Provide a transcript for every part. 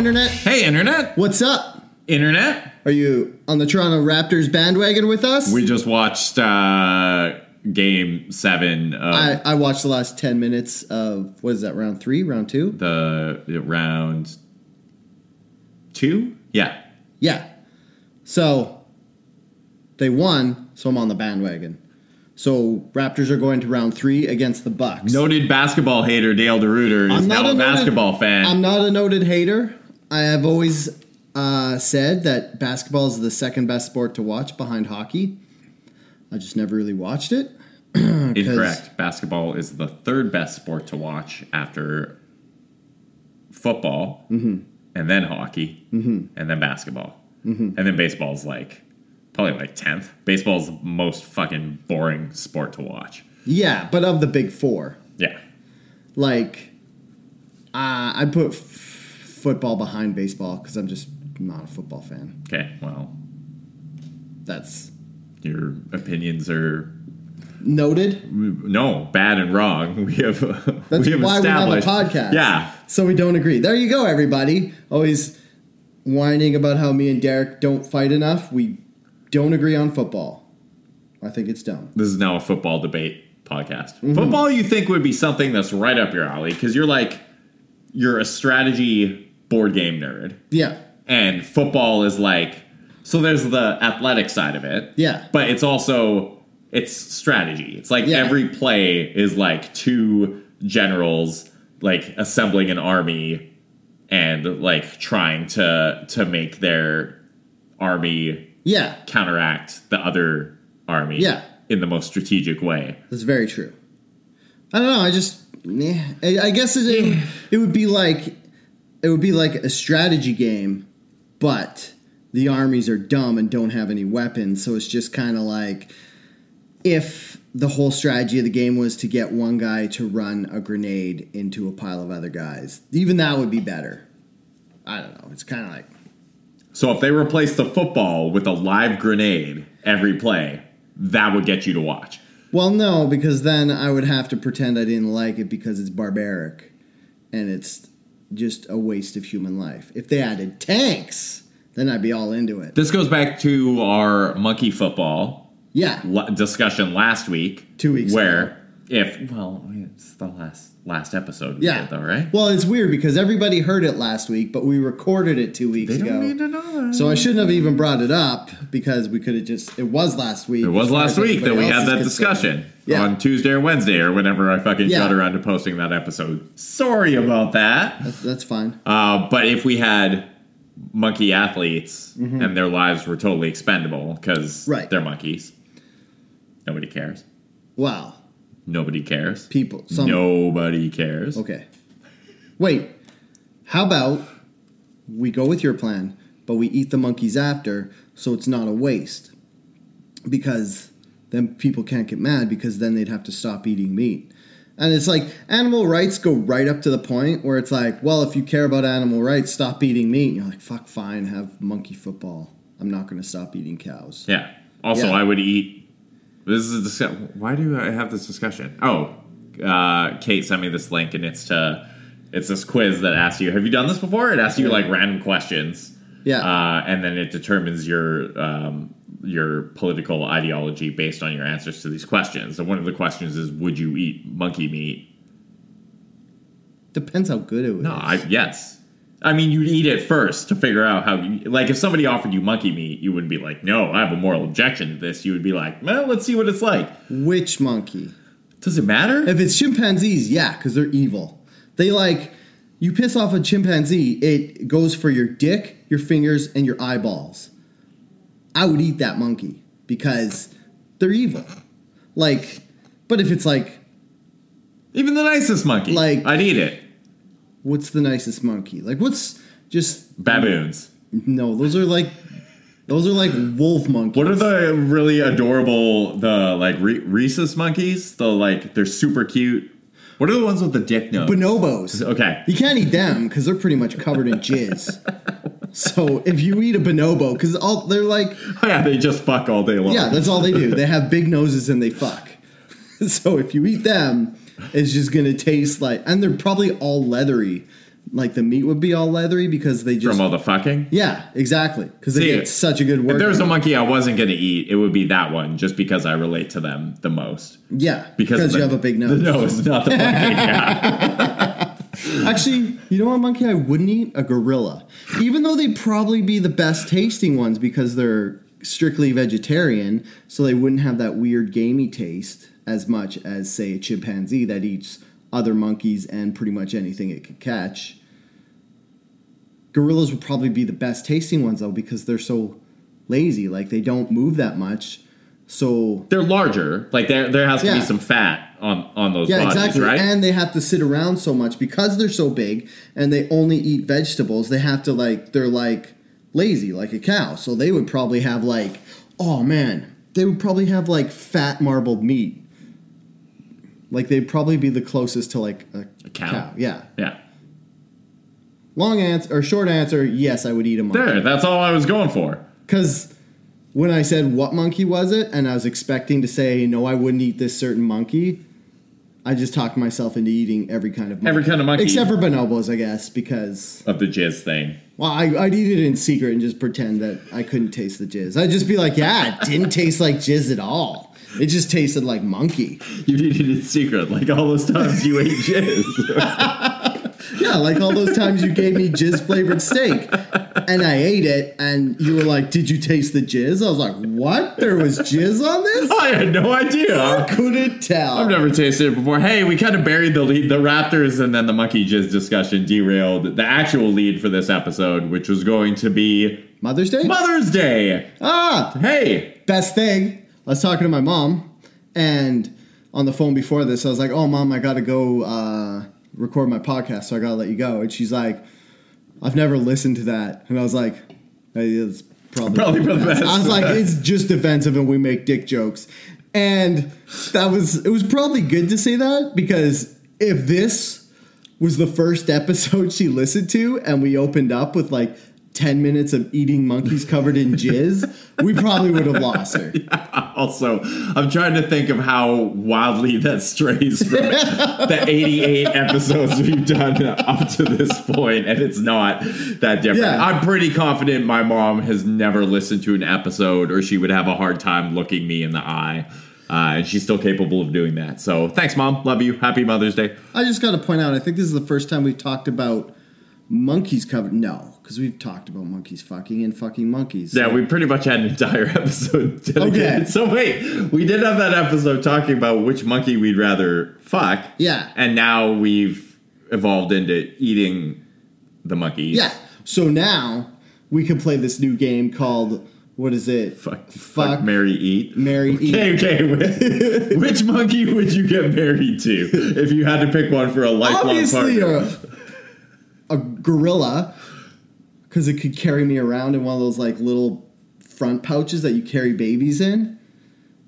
Internet. Hey, Internet. What's up? Internet. Are you on the Toronto Raptors bandwagon with us? We just watched Game 7. I watched the last 10 minutes of, what is that, round 3, round 2? The round 2? Yeah. Yeah. So they won, so I'm on the bandwagon. So Raptors are going to round 3 against the Bucks. Noted basketball hater Dale DeRuiter is now a basketball fan. I'm not a noted hater. I have always said that basketball is the second best sport to watch behind hockey. I just never really watched it. Incorrect. Basketball is the third best sport to watch after football, mm-hmm. and then hockey, mm-hmm. and then basketball. Mm-hmm. And then baseball's like... probably like 10th. Baseball's the most fucking boring sport to watch. Yeah, but of the big four. Yeah. Like, I'd put football behind baseball because I'm just not a football fan. Okay, well. That's... your opinions are... noted? No, bad and wrong. We have that's we have why established, we have a podcast. Yeah. So we don't agree. There you go, everybody. Always whining about how me and Derek don't fight enough. We... don't agree on football. I think it's dumb. This is now a football debate podcast. Mm-hmm. Football, you think, would be something that's right up your alley because you're like, you're a strategy board game nerd. Yeah. And football is like, so there's the athletic side of it. Yeah. But it's also, it's strategy. It's like every play is like two generals like assembling an army and like trying to make their army... yeah. Counteract the other army. Yeah. In the most strategic way. That's very true. I don't know. I just, I guess it would be like a strategy game, but the armies are dumb and don't have any weapons. So it's just kind of like if the whole strategy of the game was to get one guy to run a grenade into a pile of other guys, even that would be better. I don't know. It's kind of like. So if they replace the football with a live grenade every play, that would get you to watch. Well, no, because then I would have to pretend I didn't like it because it's barbaric and it's just a waste of human life. If they added tanks, then I'd be all into it. This goes back to our monkey football discussion last week. 2 weeks where ago. It's the last episode we did though, right? Well, it's weird because everybody heard it last week, but we recorded it 2 weeks ago. They don't need to know that. So I shouldn't have even brought it up because we could have just... it was last week. It was last week that we had that discussion on Tuesday or Wednesday or whenever I fucking got around to posting that episode. Sorry about that. That's fine. But if we had monkey athletes mm-hmm. and their lives were totally expendable because they're monkeys, nobody cares. Wow. Nobody cares. People. Nobody cares. Okay. Wait. How about we go with your plan, but we eat the monkeys after so it's not a waste? Because then people can't get mad because then they'd have to stop eating meat. And it's like animal rights go right up to the point where it's like, well, if you care about animal rights, stop eating meat. And you're like, fuck, fine, have monkey football. I'm not going to stop eating cows. Yeah. Also, I would eat... this is a discussion. Why do I have this discussion? Oh, Kate sent me this link, and it's this quiz that asks you, have you done this before? It asks you like random questions, and then it determines your political ideology based on your answers to these questions. And one of the questions is, would you eat monkey meat? Depends how good it was. Yes. I mean, you'd eat it first to figure out how you... like, if somebody offered you monkey meat, you wouldn't be like, no, I have a moral objection to this. You would be like, well, let's see what it's like. Which monkey? Does it matter? If it's chimpanzees, yeah, because they're evil. They, like... you piss off a chimpanzee, it goes for your dick, your fingers, and your eyeballs. I would eat that monkey because they're evil. Like, but if it's like... even the nicest monkey. Like... I'd eat it. What's the nicest monkey? Like, what's just... baboons. No, those are like wolf monkeys. What are the really adorable, the, like, rhesus monkeys? The, like, they're super cute. What are the ones with the dick nose? Bonobos. Okay. You can't eat them, because they're pretty much covered in jizz. So, if you eat a bonobo, because they're like... oh, yeah, they just fuck all day long. Yeah, that's all they do. They have big noses and they fuck. So, if you eat them... it's just going to taste like... and they're probably all leathery. like the meat would be all leathery because they just... From all the fucking? Yeah, exactly. Because they did such a good work. If there was a monkey I wasn't going to eat, it would be that one just because I relate to them the most. Yeah, because you have a big nose. The nose, not the monkey. Yeah. Actually, you know what monkey I wouldn't eat? A gorilla. Even though they'd probably be the best tasting ones because they're strictly vegetarian, so they wouldn't have that weird gamey taste as much as, say, a chimpanzee that eats other monkeys and pretty much anything it could catch. Gorillas would probably be the best tasting ones, though, because they're so lazy. Like, they don't move that much, so... They're larger. Like, there has to be some fat on those bodies, exactly. Right? And they have to sit around so much because they're so big and they only eat vegetables. They have to, like... They're, like, lazy, like a cow. So they would probably have, like... Oh, man. They would probably have, like, fat marbled meat. Like, they'd probably be the closest to, like, a cow. Yeah. Yeah. Long answer or short answer, yes, I would eat a monkey. There, that's all I was going for. Because when I said what monkey was it, and I was expecting to say, no, I wouldn't eat this certain monkey, I just talked myself into eating every kind of monkey. Every kind of monkey. Except for bonobos, I guess, because... Of the jizz thing. Well, I'd eat it in secret and just pretend that I couldn't taste the jizz. I'd just be like, yeah, it didn't taste like jizz at all. It just tasted like monkey. You did it in secret, like all those times you ate jizz. Yeah, like all those times you gave me jizz-flavored steak, and I ate it, and you were like, did you taste the jizz? I was like, what? There was jizz on this? I had no idea. I couldn't tell. I've never tasted it before. Hey, we kind of buried the lead, the Raptors, and then the monkey jizz discussion derailed the actual lead for this episode, which was going to be... Mother's Day? Mother's Day! Ah! Hey! Best thing. I was talking to my mom, and on the phone before this, I was like, oh, Mom, I gotta go... record my podcast, so I gotta let you go. And she's like, I've never listened to that. And I was like, hey, it's probably for the best. I was like, it's just defensive and we make dick jokes. And it was probably good to say that, because if this was the first episode she listened to and we opened up with like 10 minutes of eating monkeys covered in jizz, we probably would have lost her. Yeah. Also, I'm trying to think of how wildly that strays from the 88 episodes we've done up to this point, and it's not that different. Yeah. I'm pretty confident my mom has never listened to an episode, or she would have a hard time looking me in the eye, and she's still capable of doing that. So thanks, Mom. Love you. Happy Mother's Day. I just got to point out, I think this is the first time we've talked about monkeys covered. No. Because we've talked about monkeys fucking and fucking monkeys. So. Yeah, we pretty much had an entire episode dedicated. Okay. So wait, we did have that episode talking about which monkey we'd rather fuck. Yeah. And now we've evolved into eating the monkeys. Yeah. So now we can play this new game called... What is it? Fuck, marry, eat. Marry, eat. Okay. Which monkey would you get married to if you had to pick one for a lifelong partner? Obviously a gorilla... Because it could carry me around in one of those like little front pouches that you carry babies in.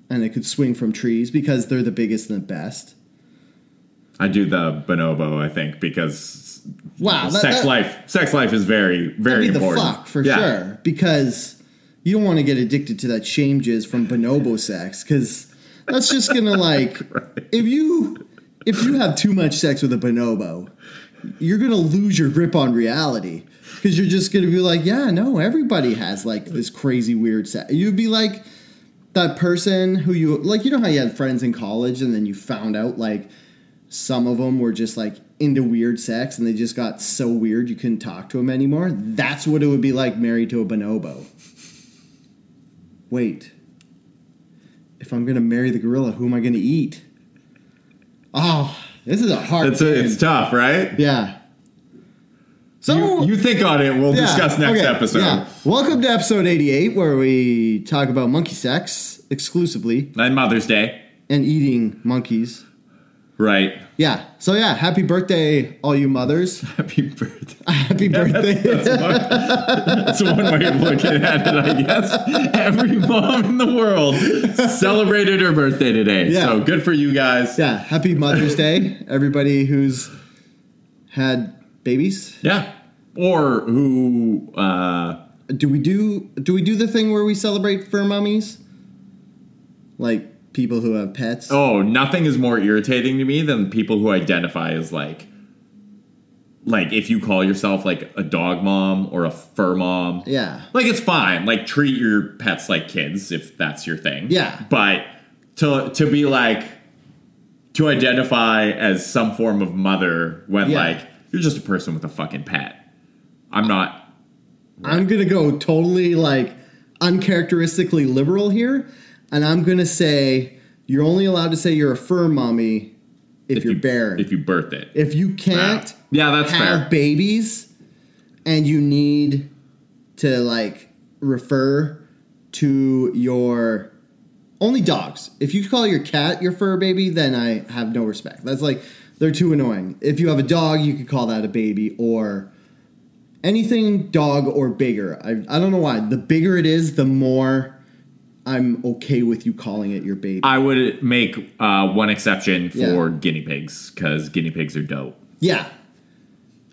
And it could swing from trees because they're the biggest and the best. I do the bonobo, I think, because sex life is very, very important. The fuck, for sure. Because you don't want to get addicted to that shame jizz from bonobo sex. Because that's just going to like... Right. If you have too much sex with a bonobo, you're going to lose your grip on reality. Because you're just going to be like, yeah, no, everybody has, like, this crazy weird set. You'd be like that person who you... Like, you know how you had friends in college and then you found out, like, some of them were just, like, into weird sex and they just got so weird you couldn't talk to them anymore? That's what it would be like married to a bonobo. Wait. If I'm going to marry the gorilla, who am I going to eat? Oh, this is a hard thing. It's tough, right? Yeah. So you think on it. We'll discuss next episode. Yeah. Welcome to episode 88, where we talk about monkey sex exclusively. And Mother's Day. And eating monkeys. Right. Yeah. So, yeah, happy birthday, all you mothers. Happy birthday. Happy birthday. That's one way of looking at it, I guess. Every mom in the world celebrated her birthday today. Yeah. So good for you guys. Yeah. Happy Mother's Day. Everybody who's had... Babies? Yeah. Or who... Do we do the thing where we celebrate fur mummies? Like people who have pets? Oh, nothing is more irritating to me than people who identify as like like, if you call yourself, like, a dog mom or a fur mom. Yeah. Like, it's fine. Like, treat your pets like kids if that's your thing. Yeah. But to be, like, to identify as some form of mother when, like, you're just a person with a fucking pet. I'm not... I'm going to go totally, like, uncharacteristically liberal here. And I'm going to say you're only allowed to say you're a fur mommy if you're barren. If you birth it. If you can't that's have fair. Babies and you need to, like, refer to your... Only dogs. If you call your cat your fur baby, then I have no respect. That's, like, they're too annoying. If you have a dog, you could call that a baby or... Anything dog or bigger. I don't know why. The bigger it is, the more I'm okay with you calling it your baby. I would make one exception for guinea pigs because guinea pigs are dope. Yeah.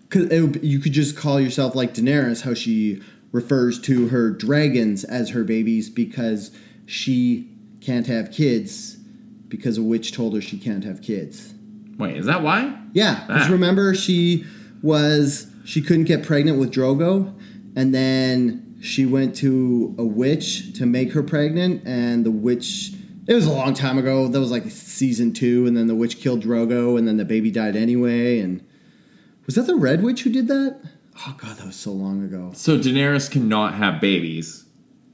Because you could just call yourself like Daenerys, how she refers to her dragons as her babies because she can't have kids because a witch told her she can't have kids. Wait, is that why? Yeah. Because remember she couldn't get pregnant with Drogo, and then she went to a witch to make her pregnant, and the witch... It was a long time ago. That was like season 2, and then the witch killed Drogo, and then the baby died anyway, and... Was that the Red Witch who did that? Oh, God, that was so long ago. So Daenerys cannot have babies.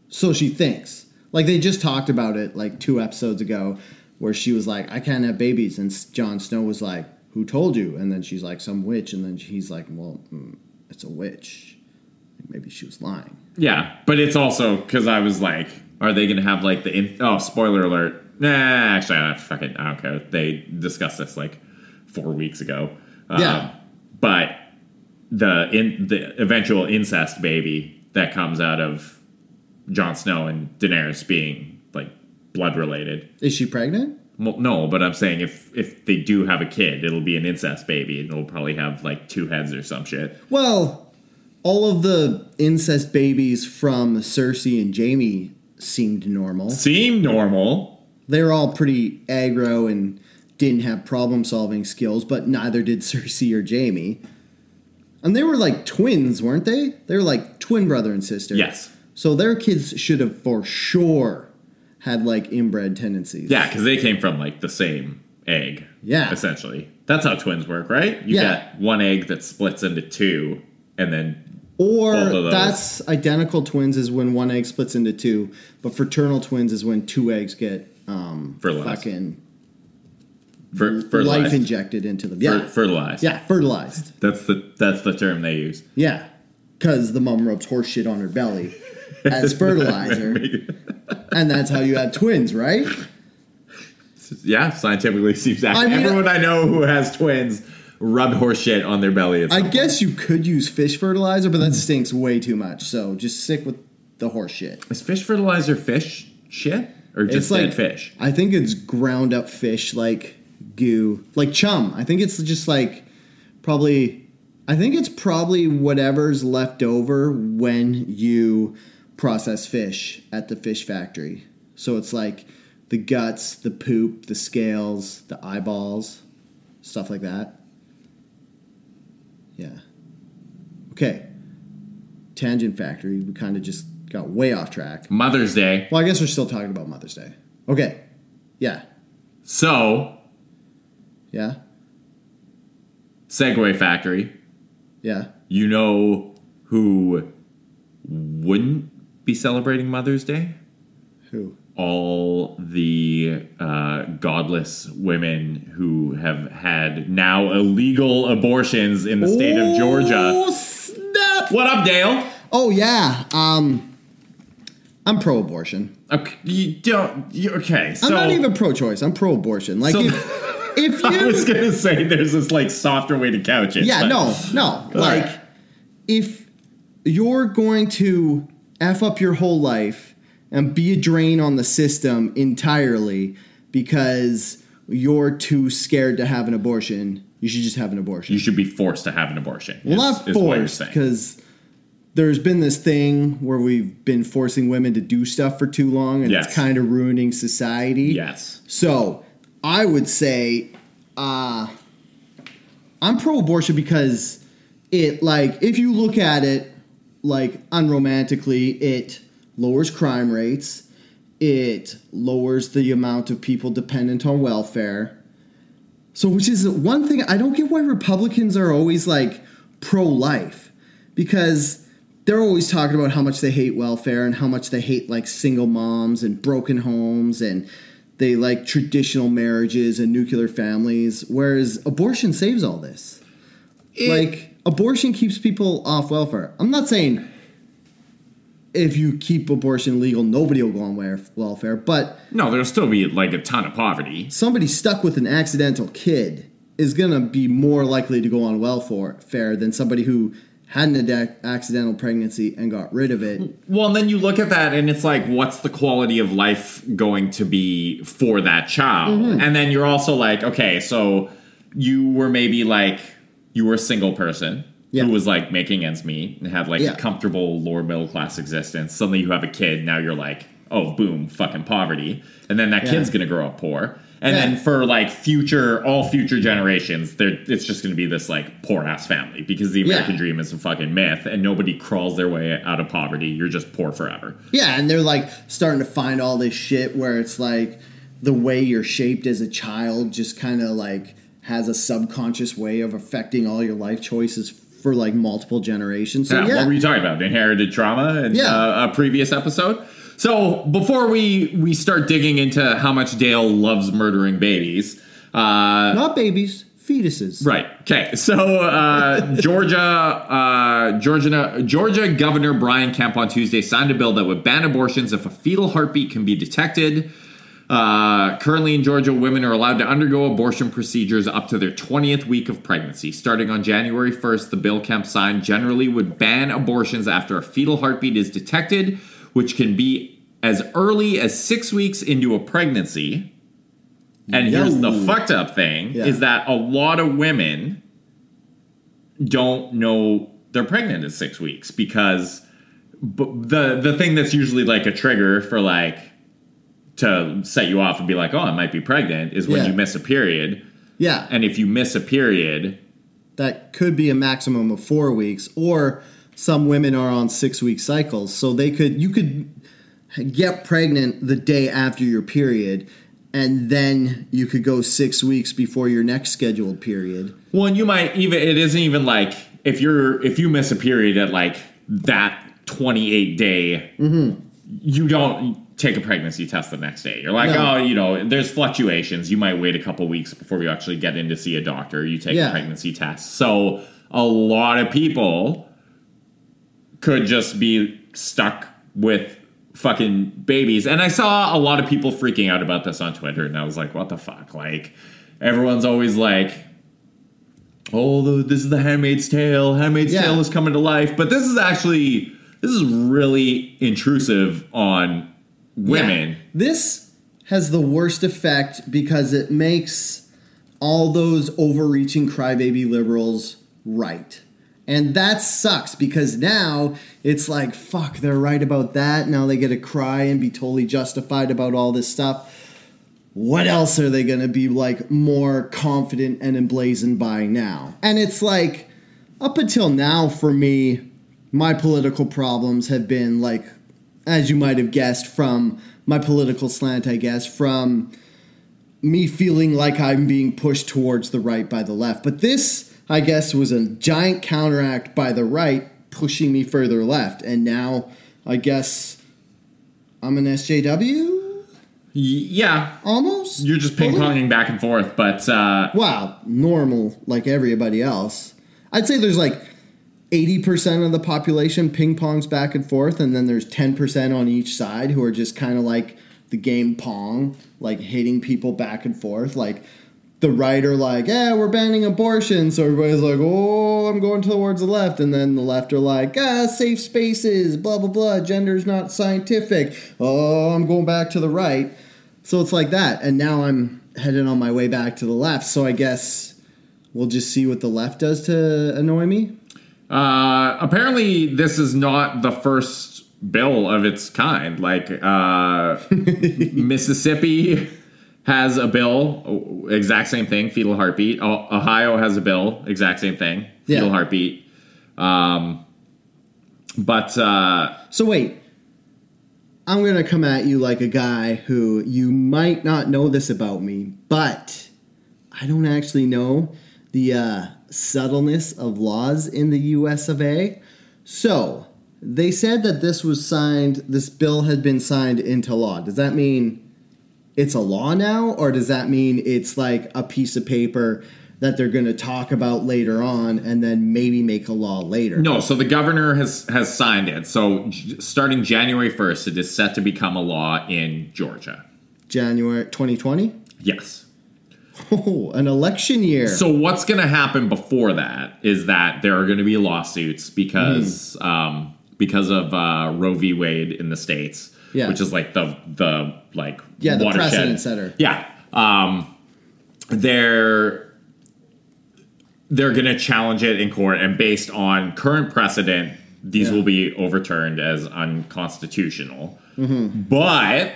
So she thinks. Like, they just talked about it, like, 2 episodes ago, where she was like, I can't have babies, and Jon Snow was like... Who told you? And then she's like, some witch. And then he's like, well, it's a witch. Maybe she was lying. Yeah, but it's also because I was like, are they going to have like oh, spoiler alert. Nah, actually, I don't care. They discussed this like 4 weeks ago. But the eventual incest baby that comes out of Jon Snow and Daenerys being like blood related. Is she pregnant? Well, no, but I'm saying if they do have a kid, it'll be an incest baby, and it'll probably have, like, 2 heads or some shit. Well, all of the incest babies from Cersei and Jaime seemed normal. They're all pretty aggro and didn't have problem-solving skills, but neither did Cersei or Jaime. And they were, like, twins, weren't they? They were, like, twin brother and sister. Yes. So their kids should have for sure... had, like, inbred tendencies. Yeah, because they came from, like, the same egg. Yeah. Essentially. That's how twins work, right? You got one egg that splits into 2, and then... Or that's identical twins is when one egg splits into 2, but fraternal twins is when 2 eggs get fucking... Fertilized. Life injected into them. Yeah. Fertilized. Yeah, fertilized. That's the term they use. Yeah, because the mom rubs horse shit on her belly as fertilizer. And that's how you have twins, right? Yeah, scientifically seems accurate. Everyone I know who has twins rubbed horse shit on their belly. I guess you could use fish fertilizer, but that stinks way too much. So just stick with the horse shit. Is fish fertilizer fish shit? Or just dead fish? I think it's ground up fish, like goo. Like chum. I think it's just like probably whatever's left over when you... process fish at the fish factory. So it's like the guts, the poop, the scales, the eyeballs, stuff like that. Yeah. Okay. Tangent factory. We kind of just got way off track. Mother's Day. Well, I guess we're still talking about Mother's Day. Okay. Yeah. So. Yeah. Segway factory. Yeah. You know who wouldn't be celebrating Mother's Day? Who? All the godless women who have had now illegal abortions in the state of Georgia. Oh, snap! What up, Dale? Oh, yeah. I'm pro-abortion. Okay, I'm not even pro-choice. I'm pro-abortion. Like, so if you... I was going to say there's this, like, softer way to couch it. Yeah, but, no. Like, if you're going to... F up your whole life and be a drain on the system entirely because you're too scared to have an abortion. You should just have an abortion. You should be forced to have an abortion. Well, not forced, because there's been this thing where we've been forcing women to do stuff for too long, and it's kind of ruining society. Yes. So I would say I'm pro-abortion because it, like, if you look at it, like, unromantically, it lowers crime rates. It lowers the amount of people dependent on welfare. So, which is one thing, I don't get why Republicans are always, like, pro-life. Because they're always talking about how much they hate welfare and how much they hate, like, single moms and broken homes and they like traditional marriages and nuclear families, whereas abortion saves all this. Like, abortion keeps people off welfare. I'm not saying if you keep abortion legal, nobody will go on welfare, but... No, there'll still be, like, a ton of poverty. Somebody stuck with an accidental kid is going to be more likely to go on welfare than somebody who had an accidental pregnancy and got rid of it. Well, and then you look at that and it's like, what's the quality of life going to be for that child? Mm-hmm. And then you're also like, okay, so you were maybe like... You were a single person who was, like, making ends meet and had, like, a comfortable lower middle class existence. Suddenly you have a kid. Now you're like, oh, boom, fucking poverty. And then that kid's going to grow up poor. And then for, like, all future generations, it's just going to be this, like, poor-ass family. Because the American dream is a fucking myth. And nobody crawls their way out of poverty. You're just poor forever. Yeah, and they're, like, starting to find all this shit where it's, like, the way you're shaped as a child just kind of, like... has a subconscious way of affecting all your life choices for, like, multiple generations. So, what were you talking about? Inherited trauma in a previous episode? So before we start digging into how much Dale loves murdering babies... not babies, fetuses. Right. Okay. So Georgia Governor Brian Kemp on Tuesday signed a bill that would ban abortions if a fetal heartbeat can be detected. Currently in Georgia, women are allowed to undergo abortion procedures up to their 20th week of pregnancy. Starting on January 1st, the bill Kemp signed generally would ban abortions after a fetal heartbeat is detected, which can be as early as 6 weeks into a pregnancy. And here's the fucked up thing, is that a lot of women don't know they're pregnant at 6 weeks because the thing that's usually like a trigger for like... to set you off and be like, oh, I might be pregnant, is when you miss a period. Yeah. And if you miss a period... that could be a maximum of 4 weeks, or some women are on 6 week cycles. So you could get pregnant the day after your period, and then you could go 6 weeks before your next scheduled period. Well, and you might even... it isn't even like if you miss a period at like that 28 day, you don't... take a pregnancy test the next day. You're like, there's fluctuations. You might wait a couple weeks before you actually get in to see a doctor. You take a pregnancy test. So a lot of people could just be stuck with fucking babies. And I saw a lot of people freaking out about this on Twitter. And I was like, what the fuck? Like, everyone's always like, oh, this is the Handmaid's Tale. Handmaid's Tale is coming to life. But this is actually, really intrusive on... women. Yeah. This has the worst effect because it makes all those overreaching crybaby liberals right. And that sucks because now it's like, fuck, they're right about that. Now they get to cry and be totally justified about all this stuff. What else are they going to be like more confident and emblazoned by now? And it's like, up until now for me, my political problems have been like, as you might have guessed from my political slant, I guess, from me feeling like I'm being pushed towards the right by the left. But this, I guess, was a giant counteract by the right pushing me further left. And now, I guess, I'm an SJW? Yeah. Almost? You're just ping-ponging back and forth, but... wow, normal, like everybody else. I'd say there's like... 80% of the population ping-pongs back and forth, and then there's 10% on each side who are just kind of like the game Pong, like hitting people back and forth. Like the right are like, yeah, we're banning abortion. So everybody's like, oh, I'm going towards the left. And then the left are like, safe spaces, blah, blah, blah. Gender's not scientific. Oh, I'm going back to the right. So it's like that. And now I'm headed on my way back to the left. So I guess we'll just see what the left does to annoy me. Apparently this is not the first bill of its kind. Like, Mississippi has a bill, exact same thing, fetal heartbeat. Ohio has a bill, exact same thing, fetal heartbeat. So wait, I'm going to come at you like a guy who you might not know this about me, but I don't actually know the subtleness of laws in the U.S. of A. So they said that this was signed, this bill had been signed into law. Does that mean it's a law now, or does that mean it's like a piece of paper that they're going to talk about later on and then maybe make a law later? No, so the governor has signed it. So starting January 1st, it is set to become a law in Georgia. January 2020? Yes. Oh, an election year. So what's going to happen before that is that there are going to be lawsuits because of Roe v. Wade in the States, which is like the watershed. Precedent setter. Yeah. They're going to challenge it in court, and based on current precedent, these will be overturned as unconstitutional. Mm-hmm. But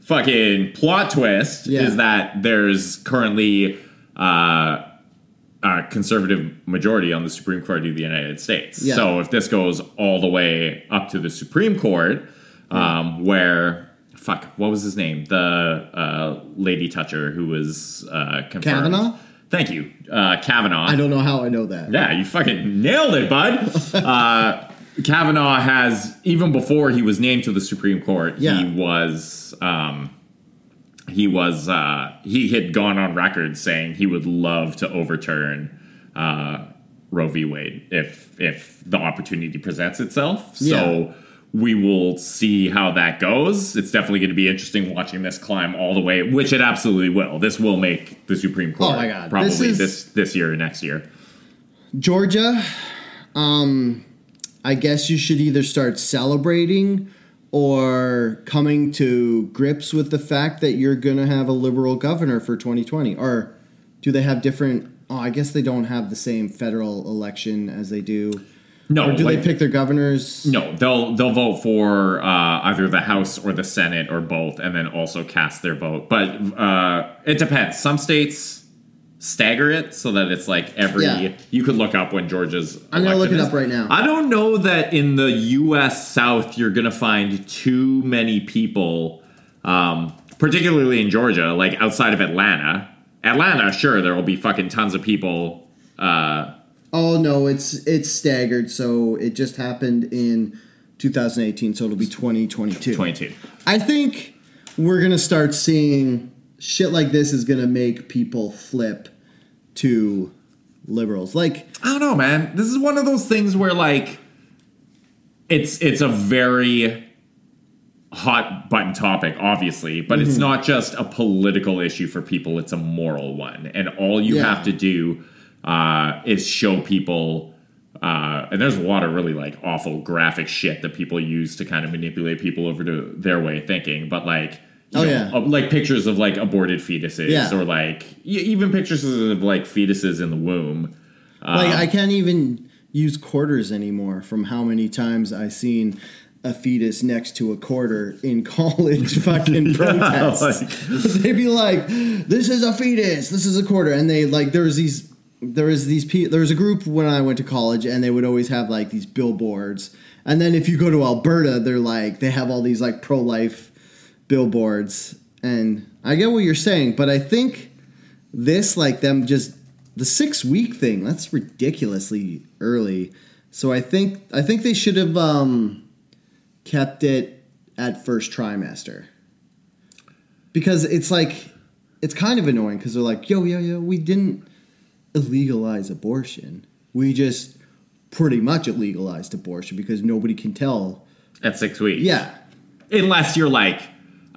fucking plot twist is that there's currently a conservative majority on the Supreme Court of the United States. Yeah. So if this goes all the way up to the Supreme Court, where what was his name? The lady toucher who was confirmed. Kavanaugh? Thank you, Kavanaugh. I don't know how I know that. Yeah, you fucking nailed it, bud. Kavanaugh has, even before he was named to the Supreme Court, he had gone on record saying he would love to overturn Roe v. Wade if the opportunity presents itself. So we will see how that goes. It's definitely going to be interesting watching this climb all the way, which it absolutely will. This will make the Supreme Court probably this year or next year. Georgia, I guess you should either start celebrating or coming to grips with the fact that you're going to have a liberal governor for 2020. Or do they have different... Oh, I guess they don't have the same federal election as they do... No, or do they pick their governors? No, they'll vote for either the House or the Senate or both, and then also cast their vote. But it depends. Some states stagger it so that it's like every... Yeah. You could look up when Georgia's... I'm going to look it up right now. I don't know that in the U.S. South you're going to find too many people, particularly in Georgia, like outside of Atlanta. Atlanta, sure, there will be fucking tons of people... Oh, no, it's staggered, so it just happened in 2018, so it'll be 2022. I think we're going to start seeing shit like this is going to make people flip to liberals. Like, I don't know, man. This is one of those things where, like, it's a very hot button topic, obviously, but it's not just a political issue for people. It's a moral one, and all you have to do... is show people, and there's a lot of really like awful graphic shit that people use to kind of manipulate people over to their way of thinking. But like, like pictures of like aborted fetuses or like even pictures of like fetuses in the womb. Like I can't even use quarters anymore from how many times I've seen a fetus next to a quarter in college fucking protests. They'd be like, this is a fetus, this is a quarter. And they like, there was a group when I went to college, and they would always have like these billboards. And then if you go to Alberta, they're like, they have all these like pro-life billboards. And I get what you're saying, but I think this, like them just the 6-week thing, that's ridiculously early. So I think they should have kept it at first trimester, because it's like, it's kind of annoying because they're like, yo, we didn't illegalize abortion. We just pretty much illegalized abortion because nobody can tell at 6 weeks. Yeah. Unless you're like,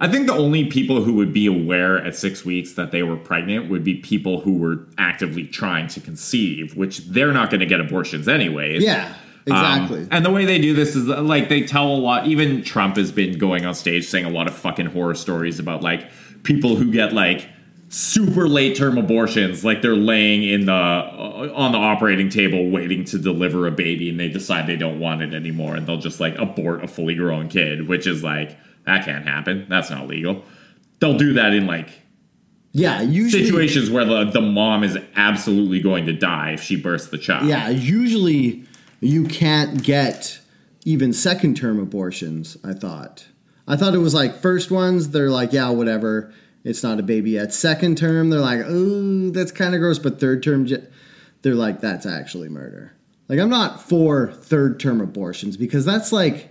I think the only people who would be aware at 6 weeks that they were pregnant would be people who were actively trying to conceive, which they're not going to get abortions anyways. Yeah, exactly. And the way they do this is like they tell a lot. Even Trump has been going on stage saying a lot of fucking horror stories about like people who get like super late term abortions, like they're laying in the on the operating table waiting to deliver a baby, and they decide they don't want it anymore, and they'll just like abort a fully grown kid, which is like, that can't happen, that's not legal. They'll do that in like usually situations where the mom is absolutely going to die if she births the child. Usually you can't get even second-term abortions, I thought. I thought it was like first ones, they're like, yeah, whatever, it's not a baby yet. Second term, they're like, oh, that's kind of gross. But third term, they're like, that's actually murder. Like, I'm not for third-term abortions because that's like,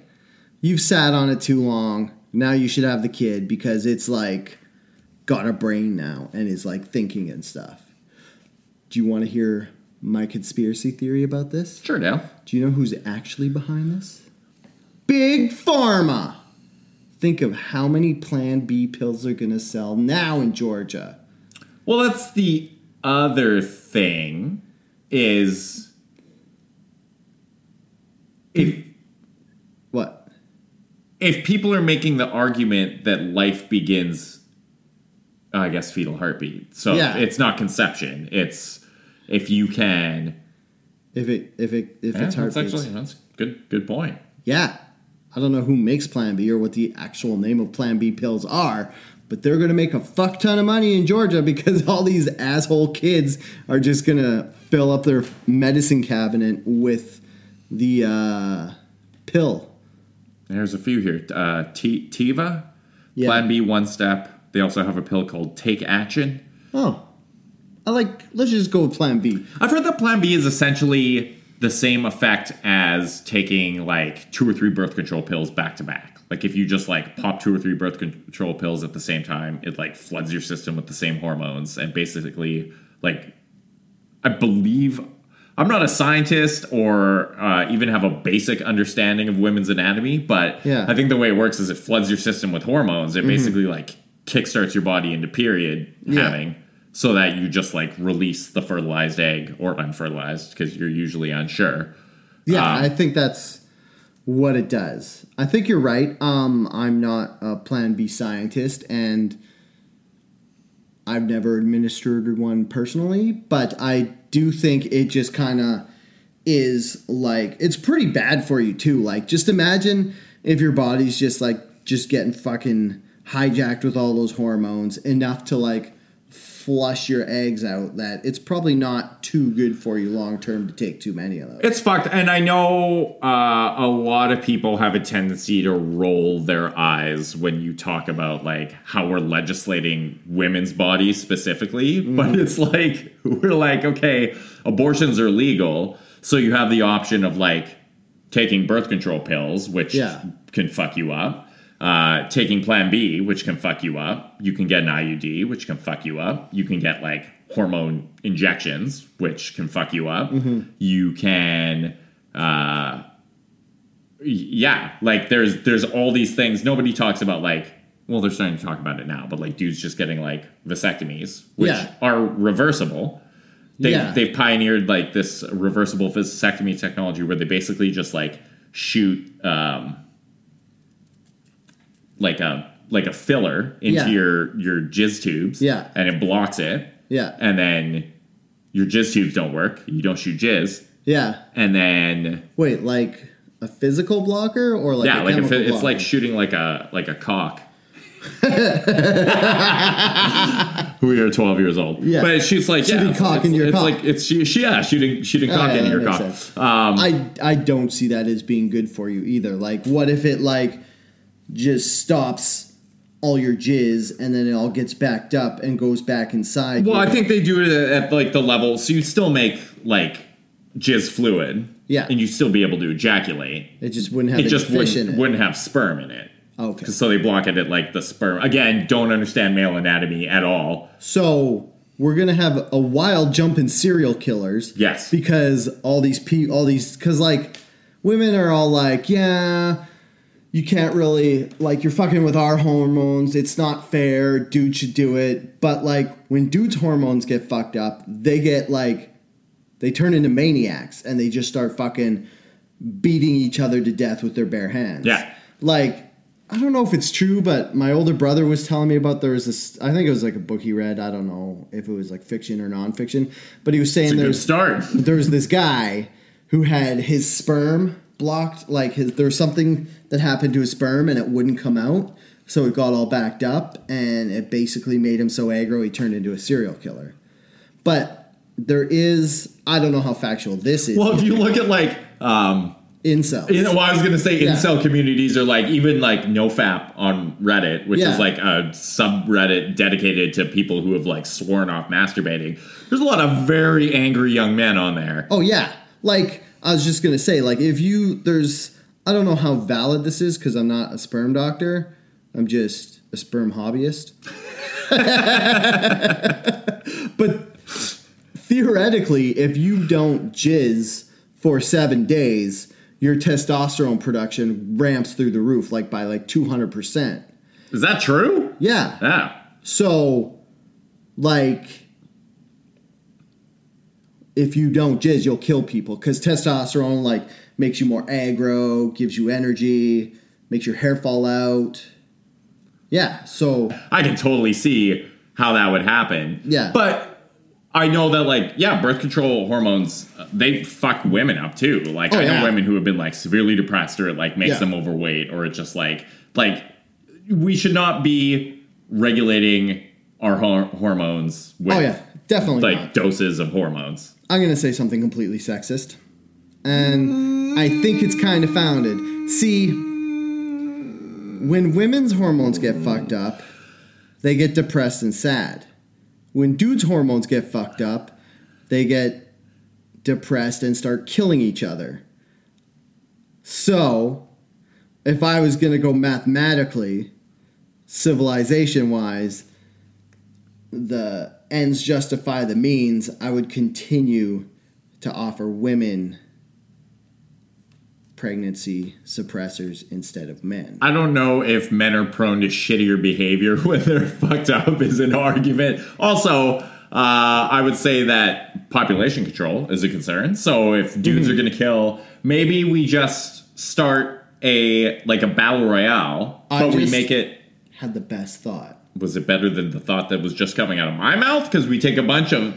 you've sat on it too long. Now you should have the kid because it's like got a brain now and is like thinking and stuff. Do you want to hear my conspiracy theory about this? Sure, Dale. Do you know who's actually behind this? Big Pharma! Think of how many Plan B pills are going to sell now in Georgia. Well, that's the other thing is... If people are making the argument that life begins, I guess, fetal heartbeat. So yeah. It's not conception. It's if you can. It's heartbeat. That's good point. Yeah. I don't know who makes Plan B or what the actual name of Plan B pills are, but they're going to make a fuck ton of money in Georgia because all these asshole kids are just going to fill up their medicine cabinet with the pill. There's a few here. Teva, yeah. Plan B One Step. They also have a pill called Take Action. Oh. Let's just go with Plan B. I've heard that Plan B is essentially the same effect as taking, like, 2 or 3 birth control pills back-to-back. Like, if you just, like, pop 2 or 3 birth control pills at the same time, it, like, floods your system with the same hormones. And basically, like, I believe... I'm not a scientist or even have a basic understanding of women's anatomy, but yeah. I think the way it works is it floods your system with hormones. It basically, like, kickstarts your body into period having so that you just, like, release the fertilized egg or unfertilized because you're usually unsure. Yeah, I think that's what it does. I think you're right. I'm not a Plan B scientist, and I've never administered one personally, but I do think it just kind of is like, it's pretty bad for you too. Like, just imagine if your body's just getting fucking hijacked with all those hormones enough to like flush your eggs out, that it's probably not too good for you long term to take too many of those. It's fucked. And I know a lot of people have a tendency to roll their eyes when you talk about like how we're legislating women's bodies specifically, but it's like, we're like, okay, abortions are legal, so you have the option of like taking birth control pills, which can fuck you up, taking Plan B, which can fuck you up. You can get an IUD, which can fuck you up. You can get like hormone injections, which can fuck you up. You can, like there's all these things. Nobody talks about like, well, they're starting to talk about it now, but like dudes just getting like vasectomies, which are reversible. They've pioneered like this reversible vasectomy technology where they basically just like shoot, like a filler into your jizz tubes and it blocks it. Yeah. And then your jizz tubes don't work. You don't shoot jizz. Yeah. And then wait, like a physical blocker or like a chemical blocker? It's like shooting like a cock. We are 12 years old. Yeah. But it shoots like shooting cock in your cock. It's like shooting cock in your cock. I don't see that as being good for you either. Like, what if it like just stops all your jizz and then it all gets backed up and goes back inside? Well, I think they do it at like the level, so you still make like jizz fluid, and you still be able to ejaculate. It just wouldn't have wouldn't have sperm in it. Okay, so they block it at like the sperm. Again, don't understand male anatomy at all. So we're gonna have a wild jump in serial killers. Yes, because because like women are all like, yeah, you can't really, like, you're fucking with our hormones. It's not fair. Dude should do it. But, like, when dudes' hormones get fucked up, they get, like, they turn into maniacs. And they just start fucking beating each other to death with their bare hands. Yeah. Like, I don't know if it's true, but my older brother was telling me about there was this, I think it was, like, a book he read. I don't know if it was, like, fiction or nonfiction. But he was saying there was this guy who had his sperm blocked, like there was something that happened to his sperm and it wouldn't come out, so it got all backed up and it basically made him so aggro he turned into a serial killer. But there is, I don't know how factual this is. Well, if you look at like incels. Well, I was going to say incel communities are like even like nofap on Reddit, which is like a subreddit dedicated to people who have like sworn off masturbating. There's a lot of very angry young men on there. Oh, yeah. Like I was just going to say, like if you there's I don't know how valid this is because I'm not a sperm doctor. I'm just a sperm hobbyist. But theoretically, if you don't jizz for 7 days, your testosterone production ramps through the roof like by like 200%. Is that true? Yeah. Yeah. So, like, if you don't jizz, you'll kill people because testosterone like makes you more aggro, gives you energy, makes your hair fall out. Yeah. So I can totally see how that would happen. Yeah. But I know that, like, yeah, birth control hormones, they fuck women up, too. Like, I know women who have been, like, severely depressed or it, like, makes them overweight or it's just, like, we should not be regulating our hormones with, definitely like, not. Doses of hormones. I'm going to say something completely sexist. And I think it's kind of founded. See, when women's hormones get fucked up, they get depressed and sad. When dudes' hormones get fucked up, they get depressed and start killing each other. So, if I was going to go mathematically, civilization-wise, the ends justify the means, I would continue to offer women pregnancy suppressors instead of men. I don't know if men are prone to shittier behavior when they're fucked up is an argument. Also, I would say that population control is a concern. So if dudes are going to kill, maybe we just start a battle royale, but we make it... Had the best thought. Was it better than the thought that was just coming out of my mouth? Because we take a bunch of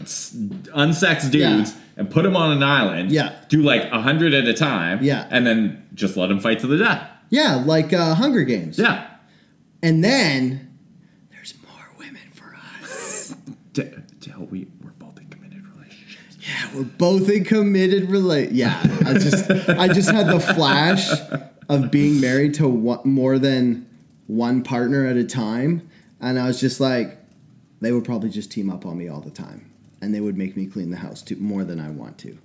unsexed dudes and put them on an island. Yeah. Do like 100 at a time. Yeah. And then just let them fight to the death. Yeah, like Hunger Games. Yeah. And then there's more women for us. Till we're both in committed relationships. Yeah, we're both in committed Yeah, I just had the flash of being married to more than one partner at a time. And I was just like, they would probably just team up on me all the time. And they would make me clean the house too, more than I want to.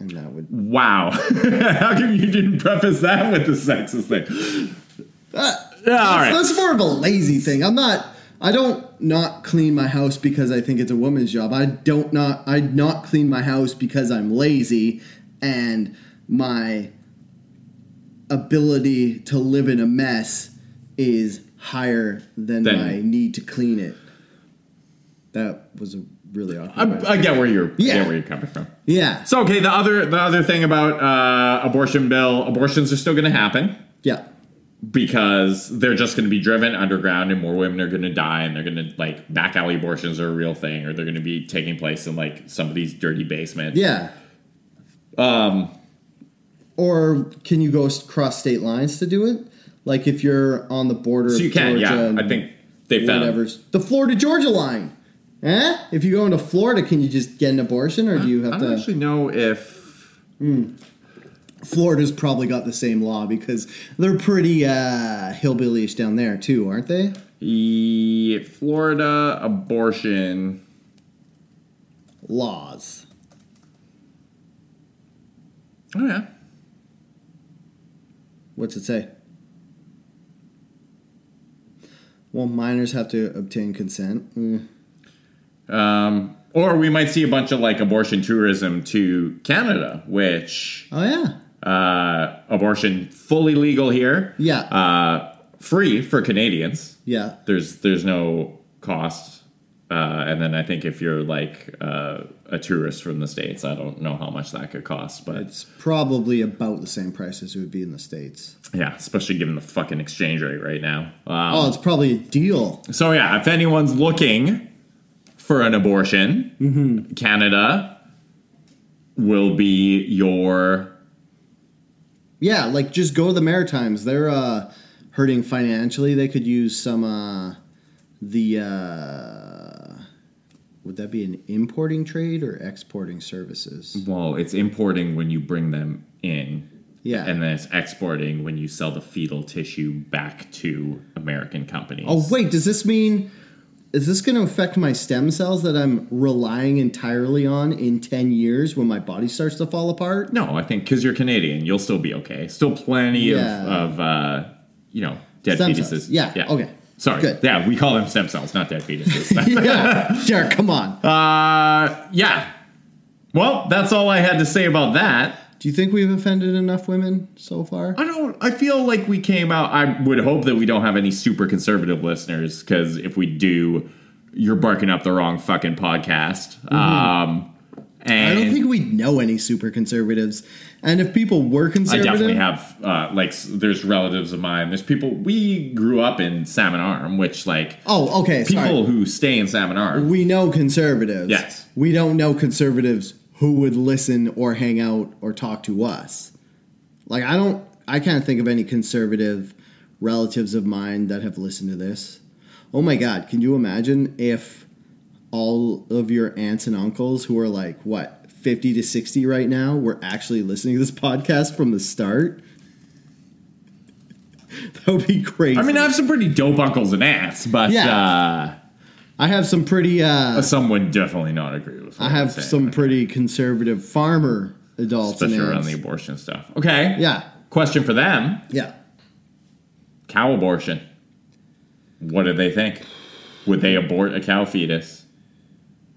And that would... Wow. How come you didn't preface that with the sexist thing? That's more of a lazy thing. I don't not clean my house because I think it's a woman's job. I not clean my house because I'm lazy and my ability to live in a mess is... higher than my need to clean it. That was a really awkward. I get where you're coming from. Yeah. So okay, the other thing about abortion bill, abortions are still going to happen. Yeah. Because they're just going to be driven underground, and more women are going to die, and they're going to like back alley abortions are a real thing, or they're going to be taking place in like somebody's dirty basement. Yeah. Or can you go across state lines to do it? Like if you're on the border of Georgia. Yeah. I think they found the Florida-Georgia line. If you go into Florida, can you just get an abortion or do you have to... I don't actually know if... Florida's probably got the same law because they're pretty hillbillyish down there too, aren't they? Florida abortion... laws. Oh, yeah. What's it say? Well, minors have to obtain consent. Or we might see a bunch of, like, abortion tourism to Canada, which... Oh, yeah. Abortion fully legal here. Yeah. Free for Canadians. Yeah. There's no cost. And then I think if you're, like, a tourist from the States, I don't know how much that could cost, but... It's probably about the same price as it would be in the States. Yeah, especially given the fucking exchange rate right now. It's probably a deal. So, yeah, if anyone's looking for an abortion, Canada will be your... Yeah, like, just go to the Maritimes. They're hurting financially. They could use some... Would that be an importing trade or exporting services? Well, it's importing when you bring them in. Yeah. And then it's exporting when you sell the fetal tissue back to American companies. Oh, wait. Does this mean... Is this going to affect my stem cells that I'm relying entirely on in 10 years when my body starts to fall apart? No, I think because you're Canadian, you'll still be okay. Still plenty of dead stem fetuses. Cells. Yeah, okay. Sorry. Good. Yeah, we call them stem cells, not dead fetuses. Yeah, sure, come on. Yeah. Well, that's all I had to say about that. Do you think we've offended enough women so far? I feel like we came out. I would hope that we don't have any super conservative listeners, because if we do, you're barking up the wrong fucking podcast. Mm-hmm. And I don't think we know any super conservatives. And if people were conservative... I definitely have, there's relatives of mine. There's people... We grew up in Salmon Arm, which, Oh, okay, people sorry. Who stay in Salmon Arm. We know conservatives. Yes. We don't know conservatives who would listen or hang out or talk to us. I can't think of any conservative relatives of mine that have listened to this. Oh my God, can you imagine if all of your aunts and uncles who are 50 to 60 right now were actually listening to this podcast from the start? That would be crazy. I mean, I have some pretty dope uncles and aunts, but... Yeah. I have some pretty... some would definitely not agree with me. I have some pretty conservative farmer adults. Especially around the abortion stuff. Okay. Yeah. Question for them. Yeah. Cow abortion. What do they think? Would they abort a cow fetus?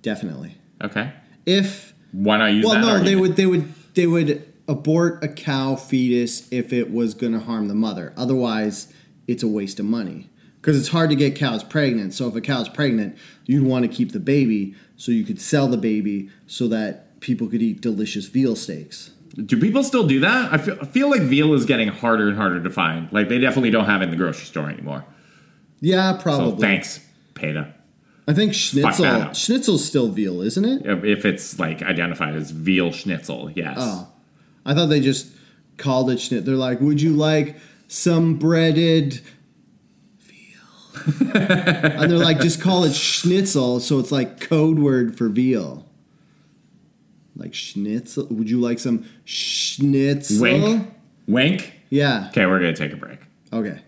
Definitely. Okay. If... Why not use that argument? Well, no, they would abort a cow fetus if it was going to harm the mother. Otherwise, it's a waste of money. Because it's hard to get cows pregnant. So if a cow's pregnant, you'd want to keep the baby so you could sell the baby so that people could eat delicious veal steaks. Do people still do that? I feel like veal is getting harder and harder to find. They definitely don't have it in the grocery store anymore. Yeah, probably. So thanks, PETA. I think schnitzel's still veal, isn't it? If it's, identified as veal schnitzel, yes. Oh. I thought they just called it schnitzel. They're like, would you like some breaded... And they're like, just call it schnitzel, so it's code word for veal. Schnitzel? Would you like some schnitzel? Wink. Wink? Yeah. Okay, we're going to take a break. Okay.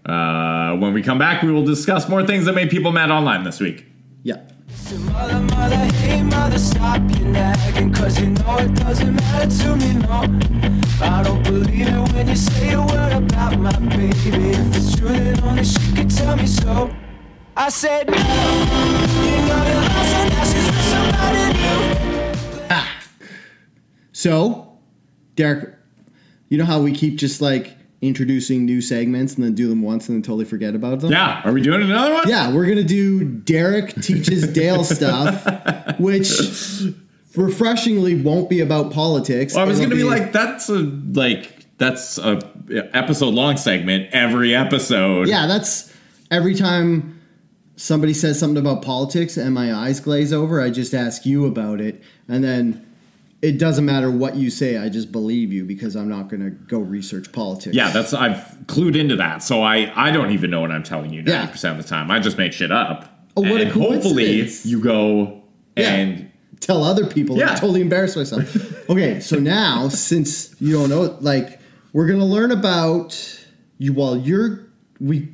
When we come back, we will discuss more things that made people mad online this week. Yeah. So mother, hey mother, stop your nagging, 'cause you know it doesn't matter to me, no. I don't believe it when you say a word about my baby. If it's true, then only she could tell me so. I said, no, you know the lies and ashes with somebody new. Ah. So, Derek, you know how we keep just introducing new segments and then do them once and then totally forget about them? Yeah. Are we doing another one? Yeah, we're going to do Derek Teaches Dale Stuff, which... refreshingly won't be about politics. Well, I was going to be that's a episode long segment every episode. Yeah, that's every time somebody says something about politics and my eyes glaze over, I just ask you about it. And then it doesn't matter what you say. I just believe you because I'm not going to go research politics. Yeah, I've clued into that. So I don't even know what I'm telling you 90% of the time. I just make shit up. Oh, what a coincidence. Hopefully you go and... tell other people. Yeah. I totally embarrassed myself. Okay, so now, since you don't know, we're going to learn about you while you're... We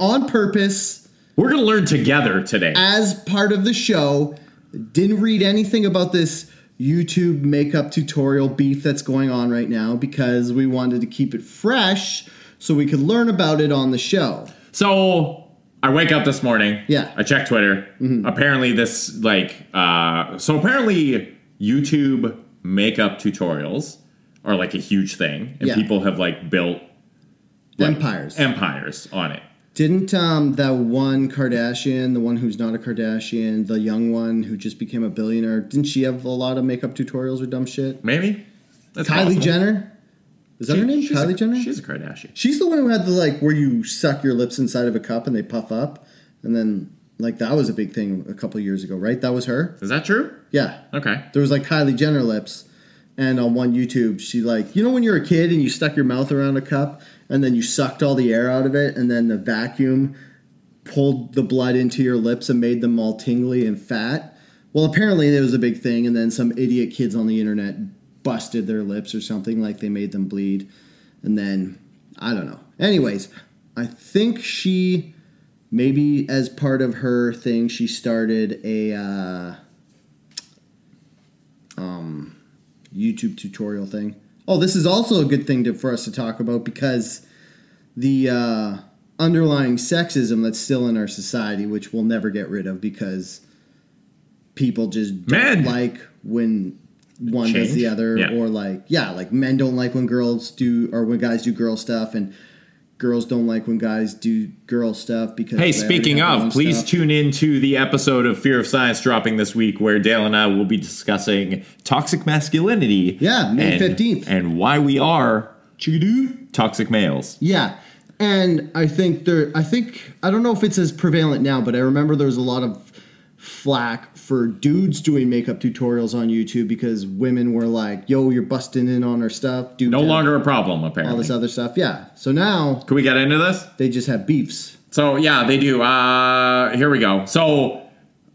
on purpose... We're going to learn together today. As part of the show, didn't read anything about this YouTube makeup tutorial beef that's going on right now because we wanted to keep it fresh so we could learn about it on the show. So... I wake up this morning. Yeah. I check Twitter. Mm-hmm. Apparently this apparently YouTube makeup tutorials are a huge thing. And people have built empires on it. Didn't that one Kardashian, the one who's not a Kardashian, the young one who just became a billionaire, didn't she have a lot of makeup tutorials or dumb shit? Maybe. That's Kylie possible. Jenner? Is that her name? Kylie Jenner? She's a Kardashian. She's the one who had the, where you suck your lips inside of a cup and they puff up. And then, that was a big thing a couple years ago, right? That was her? Is that true? Yeah. Okay. There was, Kylie Jenner lips. And on one YouTube, she, you know when you're a kid and you stuck your mouth around a cup and then you sucked all the air out of it and then the vacuum pulled the blood into your lips and made them all tingly and fat? Well, apparently it was a big thing, and then some idiot kids on the internet busted their lips or something, like they made them bleed. And then, I don't know. Anyways, I think she, maybe as part of her thing, she started a YouTube tutorial thing. Oh, this is also a good thing for us to talk about, because the underlying sexism that's still in our society, which we'll never get rid of, because people just don't like when one does the other, or like men don't like when girls do, or when guys do girl stuff, and girls don't like when guys do girl stuff. Because hey, speaking of, please tune in to the episode of Fear of Science dropping this week, where Dale and I will be discussing toxic masculinity. Yeah, May 15th, and why we are toxic males. Yeah, and I think I don't know if it's as prevalent now, but I remember there was a lot of flack for dudes doing makeup tutorials on YouTube because women were like, yo, you're busting in on our stuff. Dude, no longer a problem, apparently. All this other stuff, yeah. So now... Can we get into this? They just have beefs. So, yeah, they do. Here we go. So,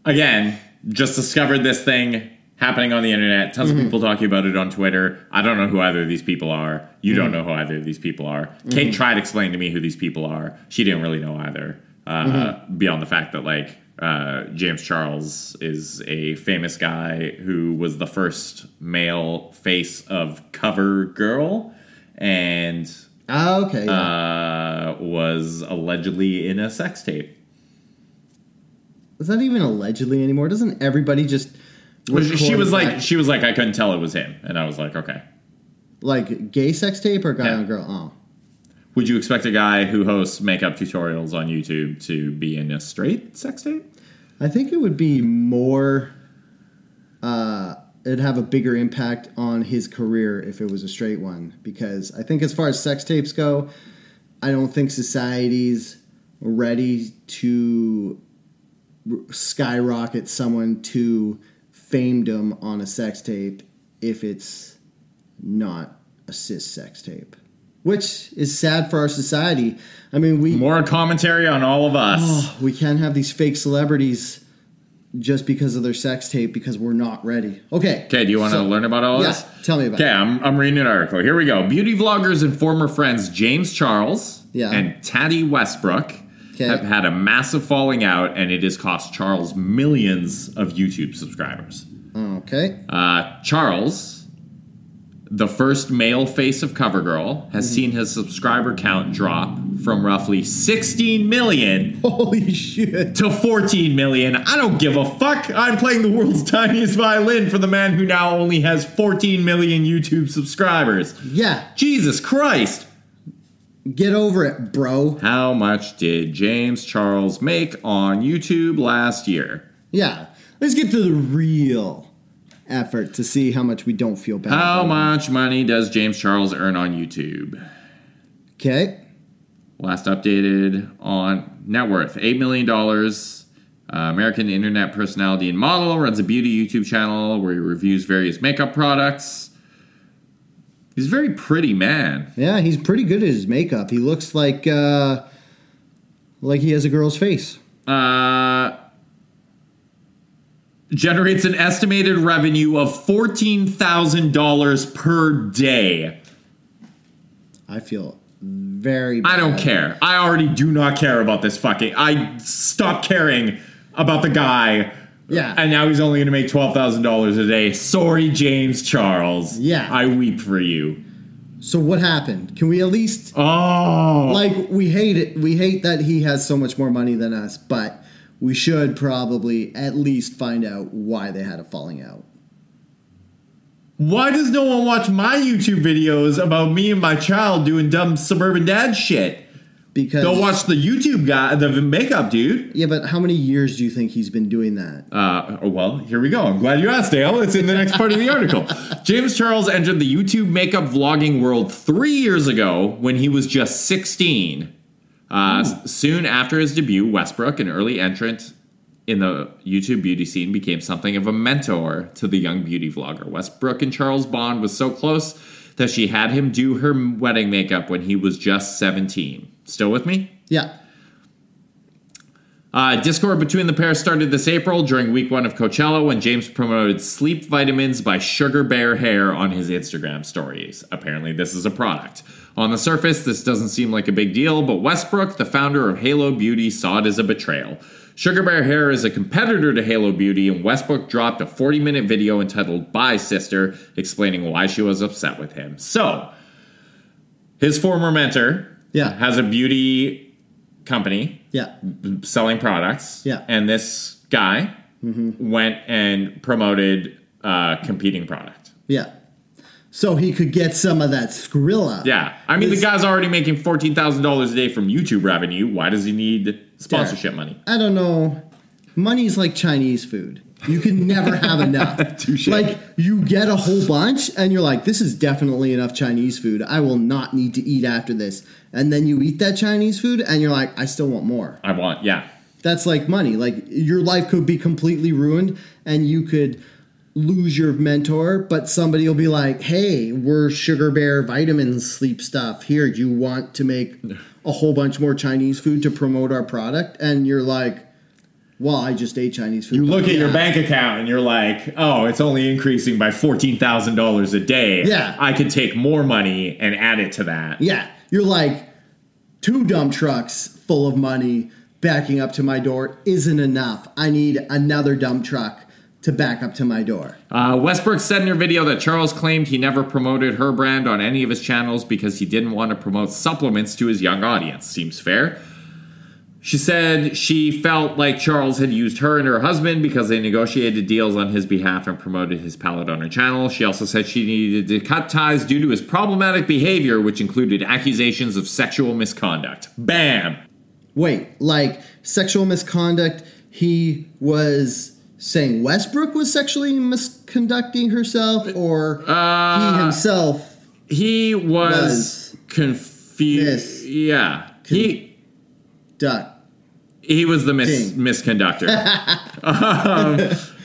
again, just discovered this thing happening on the internet. Tons of people talking about it on Twitter. I don't know who either of these people are. You don't know who either of these people are. Kate tried to explain to me who these people are. She didn't really know either. Beyond the fact that, like... James Charles is a famous guy who was the first male face of Cover Girl, and was allegedly in a sex tape. Is that even allegedly anymore? Doesn't everybody just? She was like, I couldn't tell it was him, and I was like, okay. Like gay sex tape or guy on girl? Oh. Would you expect a guy who hosts makeup tutorials on YouTube to be in a straight sex tape? I think it would be more... it'd have a bigger impact on his career if it was a straight one. Because I think as far as sex tapes go, I don't think society's ready to skyrocket someone to famedom on a sex tape if it's not a cis sex tape. Which is sad for our society. I mean, we... More commentary on all of us. Oh, we can't have these fake celebrities just because of their sex tape, because we're not ready. Okay. Okay, do you want to learn about all this? Yeah, tell me about it. Okay, I'm reading an article. Here we go. Beauty vloggers and former friends James Charles and Tati Westbrook have had a massive falling out, and it has cost Charles millions of YouTube subscribers. Okay. Charles... the first male face of CoverGirl has seen his subscriber count drop from roughly 16 million holy shit to 14 million. I don't give a fuck. I'm playing the world's tiniest violin for the man who now only has 14 million YouTube subscribers. Yeah. Jesus Christ. Get over it, bro. How much did James Charles make on YouTube last year? Yeah. Let's get to the real effort to see how much we don't feel bad. How much money does James Charles earn on YouTube? Okay. Last updated on net worth, $8 million. American internet personality and model, runs a beauty YouTube channel where he reviews various makeup products. He's a very pretty man. Yeah, he's pretty good at his makeup. He looks like he has a girl's face. Generates an estimated revenue of $14,000 per day. I feel very bad. I don't care. I already do not care about this fucking... I stopped caring about the guy. Yeah. And now he's only going to make $12,000 a day. Sorry, James Charles. Yeah. I weep for you. So what happened? Can we at least... Oh. Like, we hate it. We hate that he has so much more money than us, but... we should probably at least find out why they had a falling out. Why does no one watch my YouTube videos about me and my child doing dumb suburban dad shit? Because they'll watch the YouTube guy, the makeup dude. Yeah, but how many years do you think he's been doing that? Well, here we go. I'm glad you asked, Dale. It's in the next part of the article. James Charles entered the YouTube makeup vlogging world 3 years ago when he was just 16. Soon after his debut, Westbrook, an early entrant in the YouTube beauty scene, became something of a mentor to the young beauty vlogger. Westbrook and Charles' bond was so close that she had him do her wedding makeup when he was just 17. Still with me? Yeah. Discord between the pair started this April during week one of Coachella when James promoted sleep vitamins by Sugar Bear Hair on his Instagram stories. Apparently, this is a product. On the surface, this doesn't seem like a big deal, but Westbrook, the founder of Halo Beauty, saw it as a betrayal. Sugar Bear Hair is a competitor to Halo Beauty, and Westbrook dropped a 40-minute video entitled "Bye, Sister," explaining why she was upset with him. So, his former mentor has a beauty company selling products, and this guy went and promoted a competing product. Yeah. So he could get some of that Skrilla. Yeah. I mean, the guy's already making $14,000 a day from YouTube revenue. Why does he need sponsorship money? I don't know. Money's like Chinese food. You can never have enough. Touché. Like, you get a whole bunch, and you're like, this is definitely enough Chinese food. I will not need to eat after this. And then you eat that Chinese food, and you're like, I still want more. I want, That's like money. Like, your life could be completely ruined, and you could lose your mentor, but somebody will be like, hey, we're Sugar Bear vitamins, sleep stuff. Here, do you want to make a whole bunch more Chinese food to promote our product? And you're like, well, I just ate Chinese food. You look at your bank account and you're like, oh, it's only increasing by $14,000 a day. Yeah. I could take more money and add it to that. Yeah. You're like, two dump trucks full of money backing up to my door isn't enough. I need another dump truck to back up to my door. Westbrook said in her video that Charles claimed he never promoted her brand on any of his channels because he didn't want to promote supplements to his young audience. Seems fair. She said she felt like Charles had used her and her husband because they negotiated deals on his behalf and promoted his palette on her channel. She also said she needed to cut ties due to his problematic behavior, which included accusations of sexual misconduct. Bam! Wait, like sexual misconduct, he was saying Westbrook was sexually misconducting herself, or he himself? He was confused. Yeah. He was the misconductor.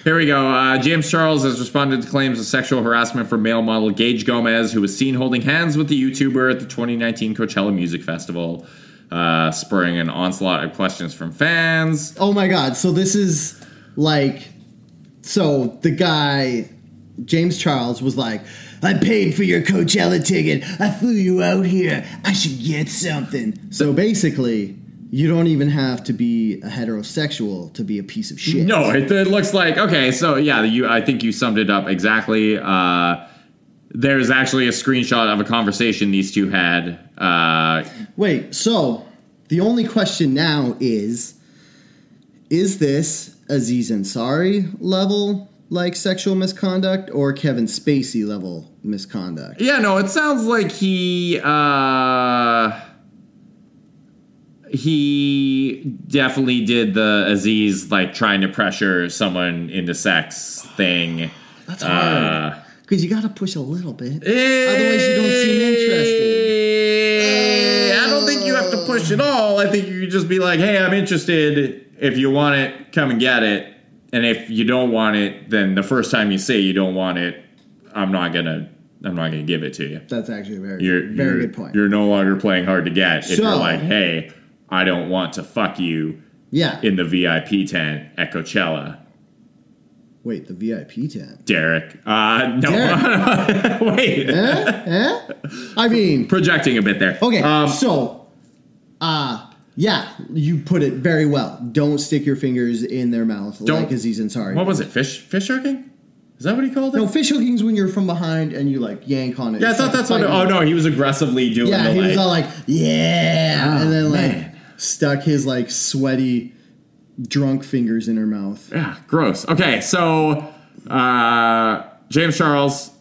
Here we go. James Charles has responded to claims of sexual harassment from male model Gage Gomez, who was seen holding hands with the YouTuber at the 2019 Coachella Music Festival, spurring an onslaught of questions from fans. Oh, my God. So this is like, so the guy, James Charles, was like, I paid for your Coachella ticket. I flew you out here. I should get something. So basically, you don't even have to be a heterosexual to be a piece of shit. No, it looks like, okay, so yeah, I think you summed it up exactly. There's actually a screenshot of a conversation these two had. Wait, so the only question now is this Aziz Ansari level, like, sexual misconduct or Kevin Spacey level misconduct? Yeah, no, it sounds like He definitely did the Aziz, like, trying to pressure someone into sex thing. That's hard. Because you got to push a little bit. Otherwise, you don't seem interested. I don't think you have to push at all. I think you could just be like, hey, I'm interested. If you want it, come and get it. And if you don't want it, then the first time you say you don't want it, I'm not gonna give it to you. That's actually a very good point. You're no longer playing hard to get if you're like, hey, I don't want to fuck you in the VIP tent at Coachella. Wait, the VIP tent? Derek. No. Derek. Wait. I mean, projecting a bit there. Okay, yeah, you put it very well. Don't stick your fingers in their mouth like Aziz Ansari. What was it, fish hooking? Is that what he called it? No, fish hooking's when you're from behind and you, like, yank on it. Yeah, I thought that's what he was aggressively doing. Yeah, he was all like, and then, like, stuck his, like, sweaty, drunk fingers in her mouth. Yeah, gross. Okay, so James Charles.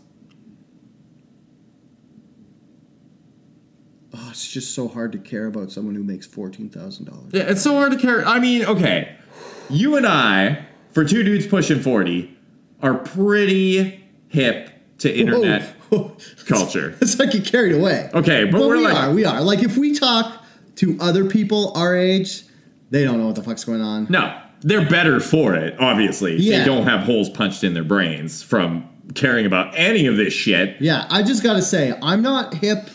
Oh, it's just so hard to care about someone who makes $14,000. Yeah, it's so hard to care. I mean, okay, you and I, for two dudes pushing 40, are pretty hip to internet culture. It's like you carried away. Okay, but we are. Like, if we talk to other people our age, they don't know what the fuck's going on. No, they're better for it, obviously. Yeah. They don't have holes punched in their brains from caring about any of this shit. Yeah, I just gotta say, I'm not hip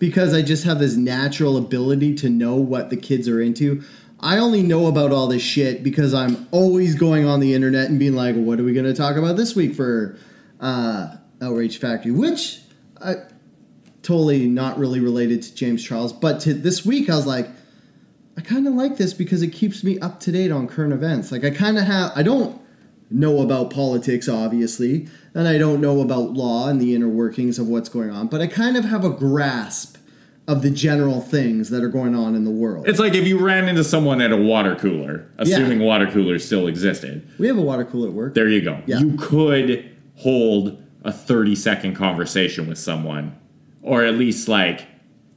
because I just have this natural ability to know what the kids are into. I only know about all this shit because I'm always going on the internet and being like, what are we going to talk about this week for Outrage Factory? Which, totally not really related to James Charles, but to this week I was like, I kind of like this because it keeps me up to date on current events. Like, I kind of have... I don't know about politics, obviously, and I don't know about law and the inner workings of what's going on, but I kind of have a grasp of the general things that are going on in the world. It's like if you ran into someone at a water cooler, assuming water coolers still existed. We have a water cooler at work. There you go. Yeah. You could hold a 30-second conversation with someone, or at least, like,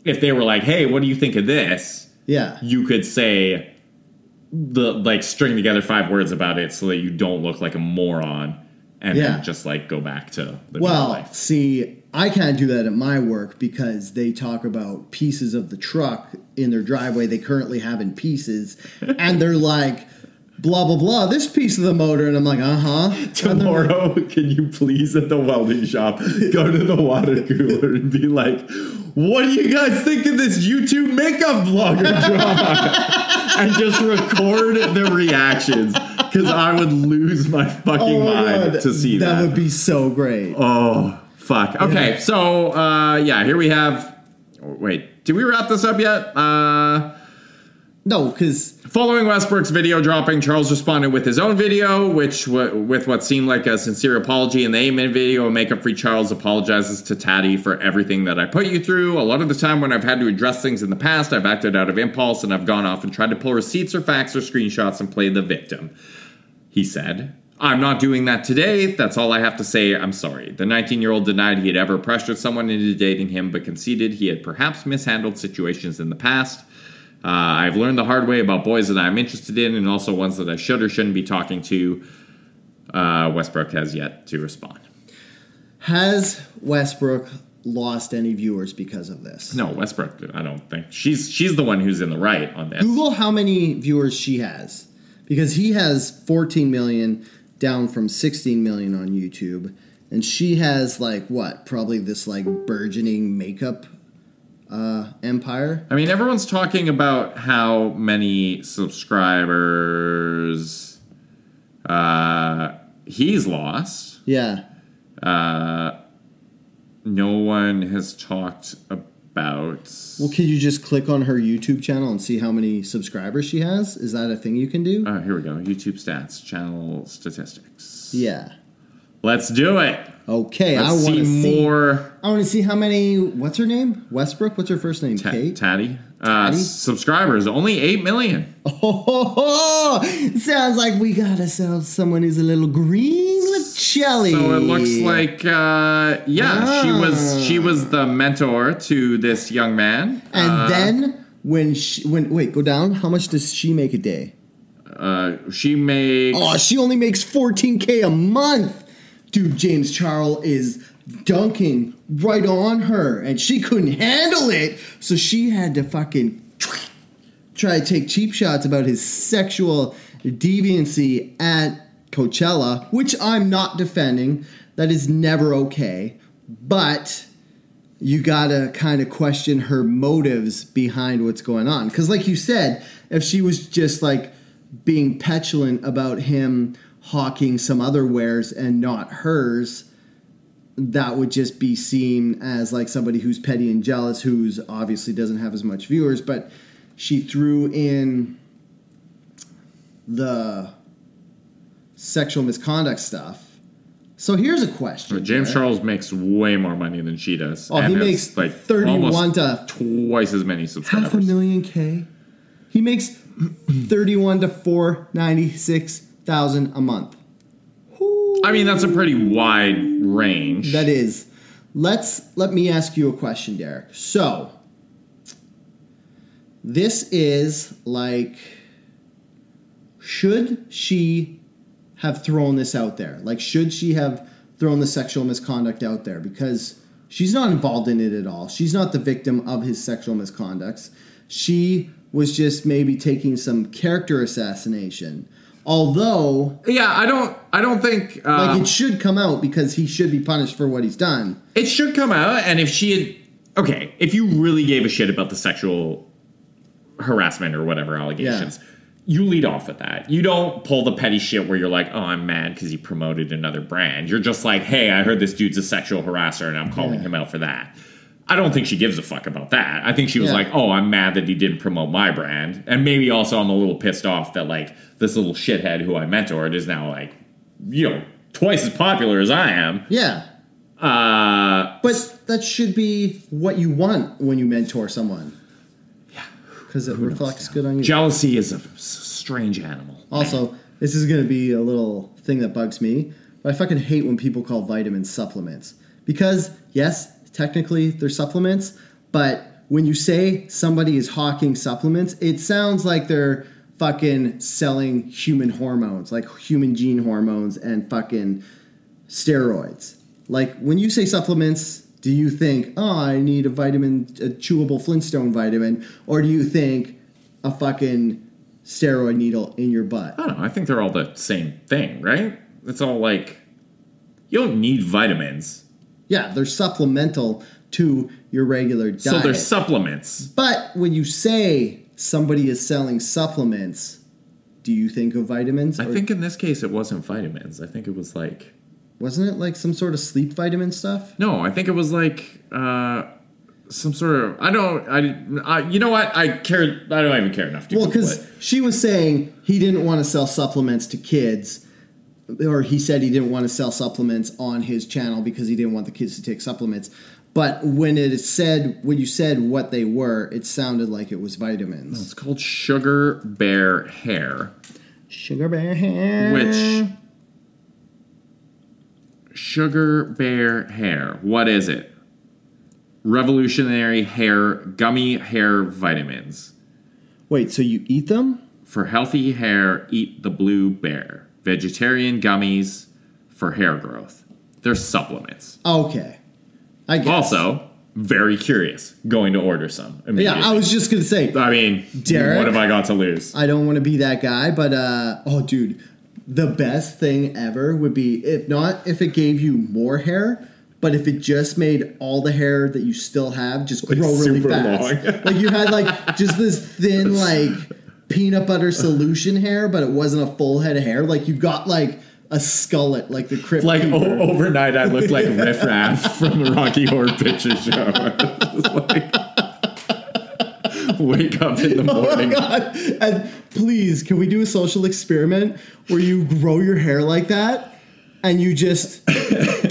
if they were like, hey, what do you think of this? Yeah. You could say, string together 5 words about it so that you don't look like a moron, and then just, like, go back to living your life. Well, see... I can't do that at my work because they talk about pieces of the truck in their driveway they currently have in pieces. And they're like, blah, blah, blah, this piece of the motor. And I'm like, uh-huh. Tomorrow, like, can you please at the welding shop go to the water cooler and be like, what do you guys think of this YouTube makeup vlogger drama? And just record their reactions. Because I would lose my fucking mind to see that. That would be so great. Oh, fuck. Okay, so, here we have... Wait, did we wrap this up yet? No, because... Following Westbrook's video dropping, Charles responded with his own video, which with what seemed like a sincere apology. In the Amen video, Makeup Free Charles apologizes to Tati for everything that I put you through. A lot of the time when I've had to address things in the past, I've acted out of impulse, and I've gone off and tried to pull receipts or facts or screenshots and play the victim, he said. I'm not doing that today. That's all I have to say. I'm sorry. The 19-year-old denied he had ever pressured someone into dating him, but conceded he had perhaps mishandled situations in the past. I've learned the hard way about boys that I'm interested in and also ones that I should or shouldn't be talking to. Westbrook has yet to respond. Has Westbrook lost any viewers because of this? No, Westbrook, I don't think. She's the one who's in the right on this. Google how many viewers she has, because he has 14 million. Down from 16 million on YouTube. And she has, like, what? Probably this, like, burgeoning makeup empire. I mean, everyone's talking about how many subscribers he's lost. Yeah. No one has talked about... Well, can you just click on her YouTube channel and see how many subscribers she has? Is that a thing you can do? Here we go. YouTube stats, channel statistics. Yeah. Let's do it. Okay. Let's I want to see more. I want to see how many... What's her name? Westbrook? What's her first name? Kate? Tati. Subscribers. Only 8 million. Oh, sounds like we got ourselves someone who's a little green with jelly. So it looks like, she was the mentor to this young man. And then when go down. How much does she make a day? She only makes $14,000 a month. Dude, James Charles is dunking right on her, and she couldn't handle it, so she had to fucking try to take cheap shots about his sexual deviancy at Coachella, which I'm not defending. That is never okay, but you gotta kind of question her motives behind what's going on, because like you said, if she was just like being petulant about him hawking some other wares and not hers, that would just be seen as like somebody who's petty and jealous, who's obviously doesn't have as much viewers. But she threw in the sexual misconduct stuff. So here's a question. Well, James Charles makes way more money than she does. Oh, and he makes like 31 to twice as many subscribers. $500,000. He makes 31 to 496,000 a month. I mean, that's a pretty wide range. That is. Let me ask you a question, Derek. So, this is like, should she have thrown this out there? Like, should she have thrown the sexual misconduct out there? Because she's not involved in it at all. She's not the victim of his sexual misconducts. She was just maybe taking some character assassination. Although, yeah, I don't think like it should come out, because he should be punished for what he's done. It should come out, and if you really gave a shit about the sexual harassment or whatever allegations. Yeah. You lead off with that. You don't pull the petty shit where you're like, oh, I'm mad because he promoted another brand. You're just like, hey, I heard this dude's a sexual harasser and I'm calling him out for that. I don't think she gives a fuck about that. I think she was like, oh, I'm mad that he didn't promote my brand. And maybe also I'm a little pissed off that, like, this little shithead who I mentored is now, like, you know, twice as popular as I am. Yeah. But that should be what you want when you mentor someone. Because it reflects good on you. Jealousy is a strange animal. Also, this is going to be a little thing that bugs me, but I fucking hate when people call vitamins supplements. Because, yes, technically they're supplements, but when you say somebody is hawking supplements, it sounds like they're fucking selling human hormones, like human gene hormones and fucking steroids. Like, when you say supplements... do you think, oh, I need a vitamin, a chewable Flintstone vitamin, or do you think a fucking steroid needle in your butt? I don't know. I think they're all the same thing, right? It's all like, you don't need vitamins. Yeah, they're supplemental to your regular diet. So they're supplements. But when you say somebody is selling supplements, do you think of vitamins? I think in this case it wasn't vitamins. I think it was like... wasn't it like some sort of sleep vitamin stuff? No, I think it was like some sort of... you know what? I don't even care enough to... well, because she was saying he didn't want to sell supplements to kids, or he said he didn't want to sell supplements on his channel because he didn't want the kids to take supplements. But when it is said, when you said what they were, it sounded like it was vitamins. No, it's called Sugar Bear Hair. Sugar Bear Hair. Which... Sugar Bear Hair. What is it? Revolutionary hair, gummy hair vitamins. Wait, so you eat them? For healthy hair, eat the Blue Bear. Vegetarian gummies for hair growth. They're supplements. Okay. I guess. Also, very curious. Going to order some. Yeah, I was just going to say. I mean, Derek, what have I got to lose? I don't want to be that guy, but, oh, dude. The best thing ever would be, if it gave you more hair, but if it just made all the hair that you still have just grow like really fast. Long. Like you had like just this thin like peanut butter solution hair, but it wasn't a full head of hair. Like you got like a skullet, like the Crypt like Keeper. Overnight I looked like Riff Raff from the Rocky Horror Picture Show. Wake up in the morning. Oh my God. And please, can we do a social experiment where you grow your hair like that and you just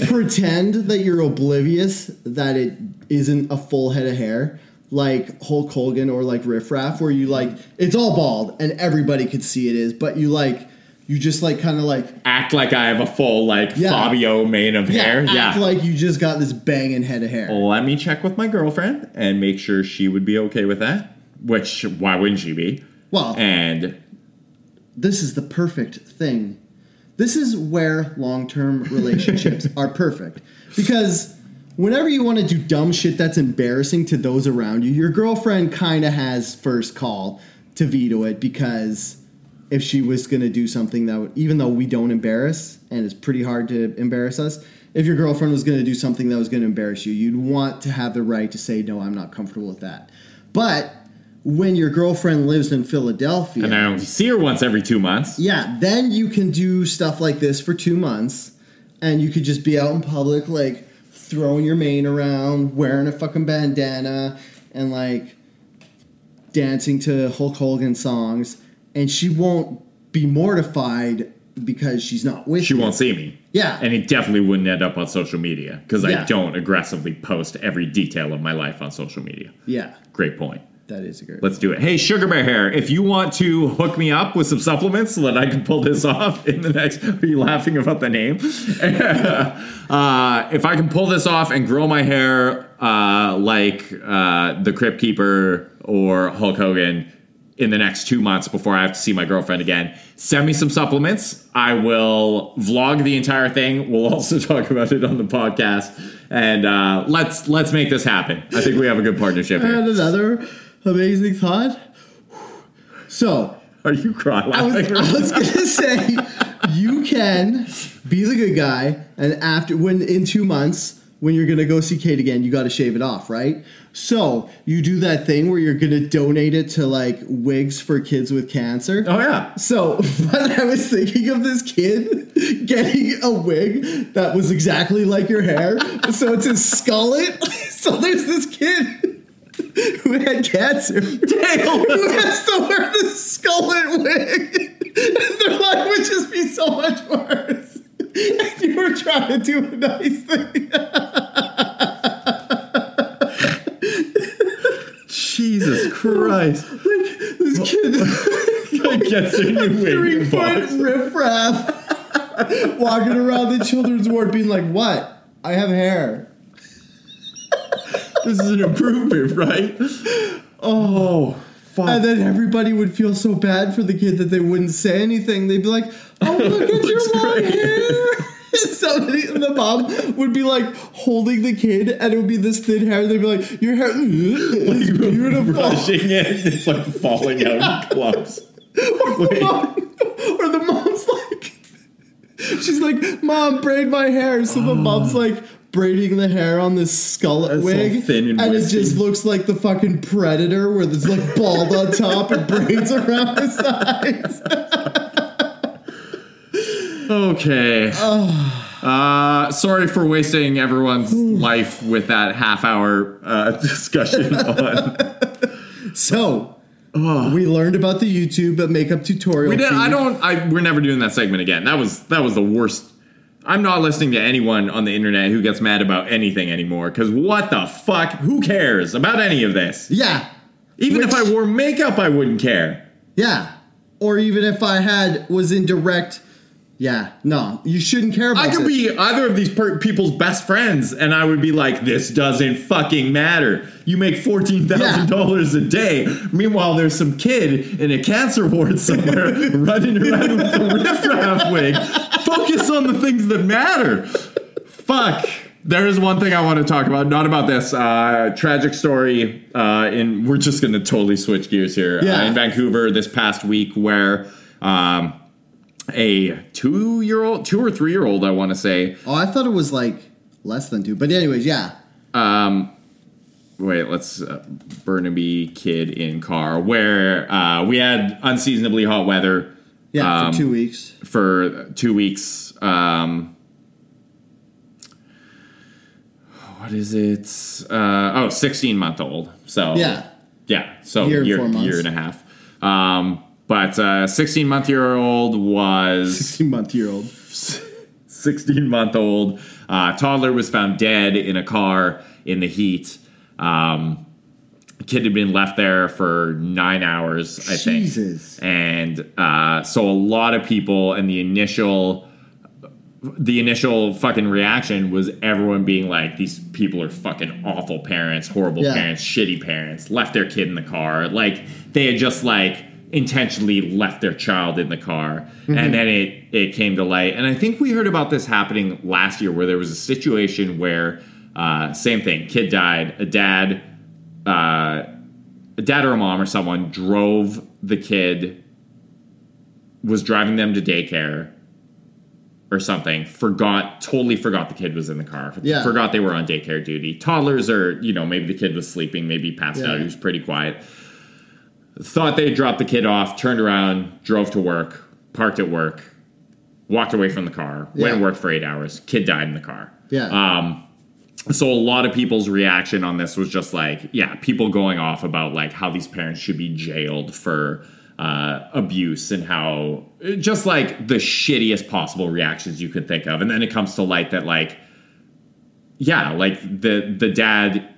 pretend that you're oblivious that it isn't a full head of hair like Hulk Hogan or like Riff Raff, where you like, it's all bald and everybody could see it is, but you like, you just like kind of like act like I have a full like Fabio mane of hair. Act like you just got this banging head of hair. Let me check with my girlfriend and make sure she would be okay with that. Which, why wouldn't she be? Well, and this is the perfect thing. This is where long-term relationships are perfect. Because whenever you want to do dumb shit that's embarrassing to those around you, your girlfriend kind of has first call to veto it, because if she was going to do something that would, even though we don't embarrass, and it's pretty hard to embarrass us, if your girlfriend was going to do something that was going to embarrass you, you'd want to have the right to say, no, I'm not comfortable with that. But... when your girlfriend lives in Philadelphia... and I only see her once every 2 months. Yeah, then you can do stuff like this for 2 months. And you could just be out in public, like, throwing your mane around, wearing a fucking bandana, and, like, dancing to Hulk Hogan songs. And she won't be mortified because she's not with you. She won't see me. Yeah. And it definitely wouldn't end up on social media, because I don't aggressively post every detail of my life on social media. Yeah. Great point. That is a great... let's do it. Hey, Sugar Bear Hair, if you want to hook me up with some supplements so that I can pull this off in the next... are you laughing about the name? If I can pull this off and grow my hair like the Crypt Keeper or Hulk Hogan in the next 2 months before I have to see my girlfriend again, send me some supplements. I will vlog the entire thing. We'll also talk about it on the podcast. And let's make this happen. I think we have a good partnership here. And another... amazing thought. So, are you crying? I was going to say, you can be the good guy, and after, when in 2 months, when you're going to go see Kate again, you got to shave it off, right? So you do that thing where you're going to donate it to, like, wigs for kids with cancer. Oh, yeah. So when I was thinking of this kid getting a wig that was exactly like your hair, so it's his skullet. So there's this kid who had cancer. Damn. Who has to wear this skullet wig. Their life would just be so much worse. And you were trying to do a nice thing. Jesus Christ. Like, this kid gets a new 3-foot riffraff walking around the children's ward being like, what? I have hair. This is an improvement, right? Oh, fuck. And then everybody would feel so bad for the kid that they wouldn't say anything. They'd be like, oh, look at your long hair. Somebody, and the mom would be like holding the kid, and it would be this thin hair. They'd be like, your hair is beautiful. Brushing it, it's like falling out in clumps. Or the mom's like, she's like, Mom, braid my hair. So the mom's like, braiding the hair on this skullet wig, so and it just looks like the fucking Predator, where there's like bald on top and braids around the sides. Okay. Sorry for wasting everyone's life with that half-hour discussion on. So. Oh. We learned about the YouTube makeup tutorial. We did. We're never doing that segment again. That was the worst. I'm not listening to anyone on the internet who gets mad about anything anymore, because what the fuck? Who cares about any of this? Yeah. Even if I wore makeup, I wouldn't care. Yeah. Or even if I was in direct... Yeah. No, you shouldn't care about this. I could be either of these people's best friends, and I would be like, this doesn't fucking matter. You make $14,000 a day. Meanwhile, there's some kid in a cancer ward somewhere running around with a riffraff wig. Focus on the things that matter. Fuck. There is one thing I want to talk about. Not about this. Tragic story. We're just going to totally switch gears here. Yeah. In Vancouver this past week where a 2 or 3-year-old, I want to say. Oh, I thought it was like less than 2. But anyways, yeah. Burnaby kid in car where we had unseasonably hot weather. Yeah, for 2 weeks. What is it? 16-month-old. So yeah. So year and a half. But 16-month-year-old was 16-month-year-old. 16-month-old toddler was found dead in a car in the heat. Kid had been left there for 9 hours, I think. Jesus. And so a lot of people, and the initial fucking reaction was everyone being like, these people are fucking awful parents, horrible parents, shitty parents, left their kid in the car. Like, they had just, like, intentionally left their child in the car. Mm-hmm. And then it came to light. And I think we heard about this happening last year where there was a situation where, same thing, kid died, a dad or a mom or someone was driving them to daycare or something, totally forgot the kid was in the car, forgot they were on daycare duty. Toddlers are, maybe the kid was sleeping, maybe passed out, he was pretty quiet. Thought they dropped the kid off, turned around, drove to work, parked at work, walked away from the car, went to work for 8 hours, kid died in the car. Yeah. So a lot of people's reaction on this was just like, people going off about like how these parents should be jailed for abuse and how just like the shittiest possible reactions you could think of. And then it comes to light that like, the dad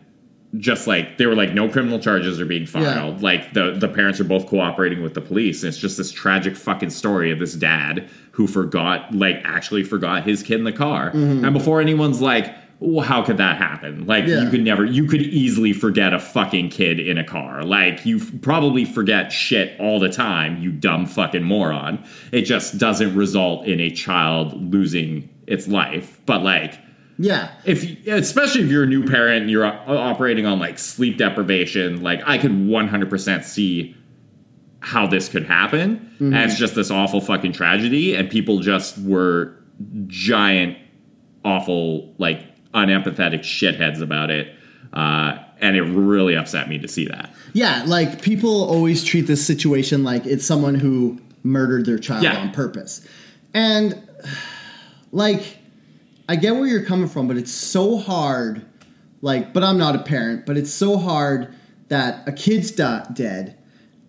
just like, they were like, no criminal charges are being filed. Yeah. Like the parents are both cooperating with the police. And it's just this tragic fucking story of this dad who actually forgot his kid in the car. Mm-hmm. And before anyone's like, well, how could that happen? Like, you could easily forget a fucking kid in a car. Like, you probably forget shit all the time, you dumb fucking moron. It just doesn't result in a child losing its life. But, like, especially if you're a new parent and you're operating on, like, sleep deprivation, like, I could 100% see how this could happen. Mm-hmm. And it's just this awful fucking tragedy. And people just were giant, awful, like, unempathetic shitheads about it. And it really upset me to see that. Yeah, like, people always treat this situation like it's someone who murdered their child on purpose. And, like, I get where you're coming from, but it's so hard. Like, but I'm not a parent, but it's so hard that a kid's dead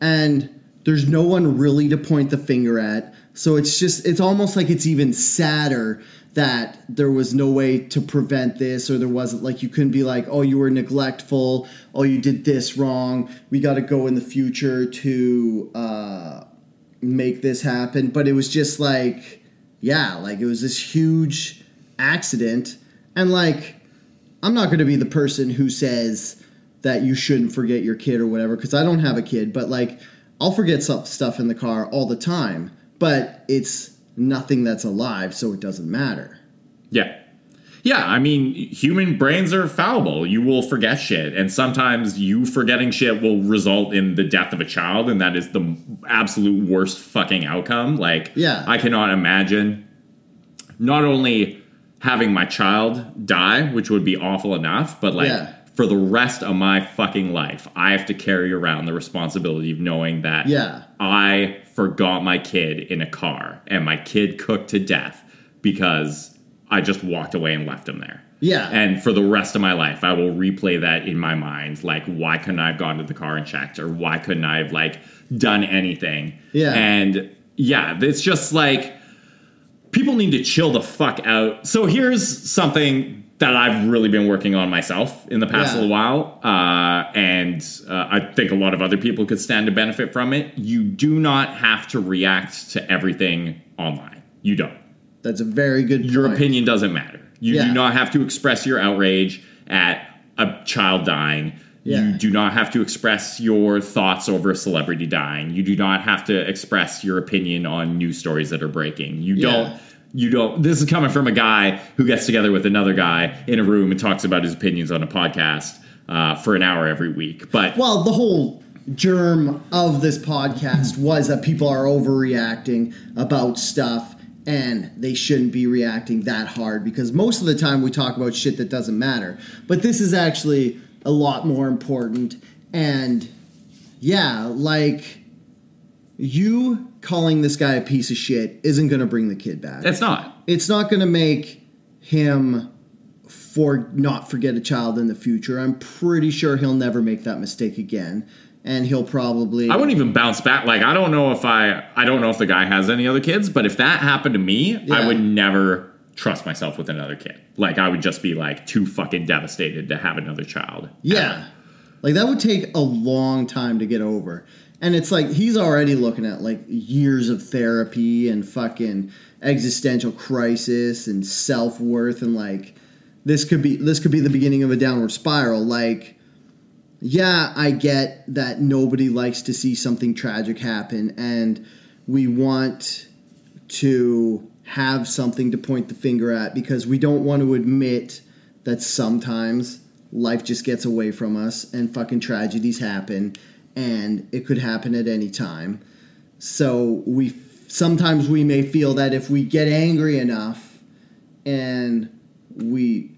and there's no one really to point the finger at. So it's just, it's almost like it's even sadder that there was no way to prevent this, or there wasn't, like, you couldn't be like, oh, you were neglectful. Oh, you did this wrong. We got to go in the future to make this happen. But it was just like, yeah, like, it was this huge accident. And, like, I'm not going to be the person who says that you shouldn't forget your kid or whatever, because I don't have a kid, but, like, I'll forget stuff in the car all the time, but it's nothing that's alive, so it doesn't matter. Yeah. Yeah, I mean, human brains are fallible. You will forget shit, and sometimes you forgetting shit will result in the death of a child, and that is the absolute worst fucking outcome. Like, yeah. I cannot imagine not only having my child die, which would be awful enough, but, like, for the rest of my fucking life, I have to carry around the responsibility of knowing that I forgot my kid in a car, and my kid cooked to death because I just walked away and left him there. Yeah. And for the rest of my life, I will replay that in my mind. Like, why couldn't I have gone to the car and checked? Or why couldn't I have, like, done anything? Yeah. And, yeah, it's just, like, people need to chill the fuck out. So here's something that I've really been working on myself in the past little while. And I think a lot of other people could stand to benefit from it. You do not have to react to everything online. You don't. That's a very good point. Your opinion doesn't matter. You do not have to express your outrage at a child dying. Yeah. You do not have to express your thoughts over a celebrity dying. You do not have to express your opinion on news stories that are breaking. You don't. This is coming from a guy who gets together with another guy in a room and talks about his opinions on a podcast for an hour every week. But the whole germ of this podcast was that people are overreacting about stuff. And they shouldn't be reacting that hard, because most of the time we talk about shit that doesn't matter. But this is actually a lot more important. And, yeah, like, you calling this guy a piece of shit isn't going to bring the kid back. It's not. It's not going to make him not forget a child in the future. I'm pretty sure he'll never make that mistake again. And he'll probably... I wouldn't even bounce back. Like, I don't know if I don't know if the guy has any other kids, but if that happened to me, I would never trust myself with another kid. Like, I would just be, like, too fucking devastated to have another child. Yeah. Ever. Like, that would take a long time to get over. And it's like, he's already looking at, like, years of therapy and fucking existential crisis and self-worth. And, like, this could be the beginning of a downward spiral. Like... Yeah, I get that nobody likes to see something tragic happen, and we want to have something to point the finger at because we don't want to admit that sometimes life just gets away from us and fucking tragedies happen, and it could happen at any time. So sometimes we may feel that if we get angry enough and we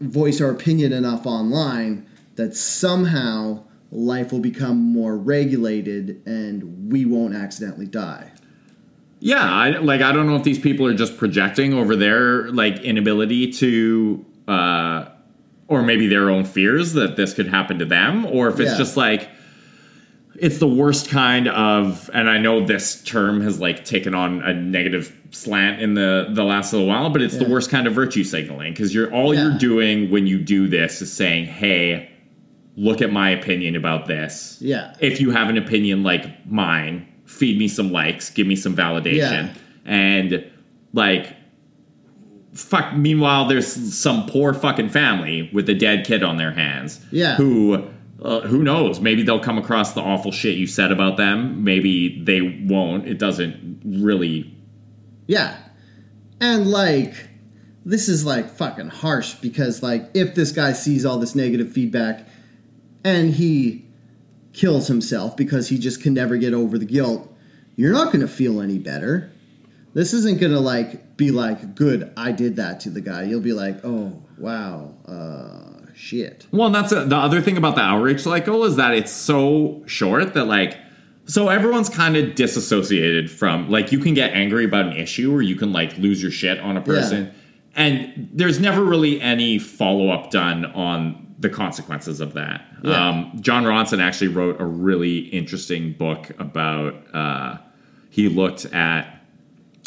voice our opinion enough online... that somehow life will become more regulated and we won't accidentally die. Yeah, I don't know if these people are just projecting over their, like, inability to, or maybe their own fears that this could happen to them, or if it's just, like, it's the worst kind of, and I know this term has, like, taken on a negative slant in the last little while, but it's the worst kind of virtue signaling, because you're doing when you do this is saying, hey... look at my opinion about this. Yeah. If you have an opinion like mine, feed me some likes, give me some validation. Yeah. And, like, fuck, meanwhile, there's some poor fucking family with a dead kid on their hands. Yeah. Who knows? Maybe they'll come across the awful shit you said about them. Maybe they won't. It doesn't really. Yeah. And, like, this is, like, fucking harsh because, like, if this guy sees all this negative feedback... and he kills himself because he just can never get over the guilt, you're not going to feel any better. This isn't going to, like, be like, good, I did that to the guy. You'll be like, oh, wow, shit. Well, and that's the other thing about the outreach cycle is that it's so short that, like, so everyone's kind of disassociated from, like, you can get angry about an issue or you can, like, lose your shit on a person. Yeah. And there's never really any follow-up done on the consequences of that. Yeah. John Ronson actually wrote a really interesting book about, he looked at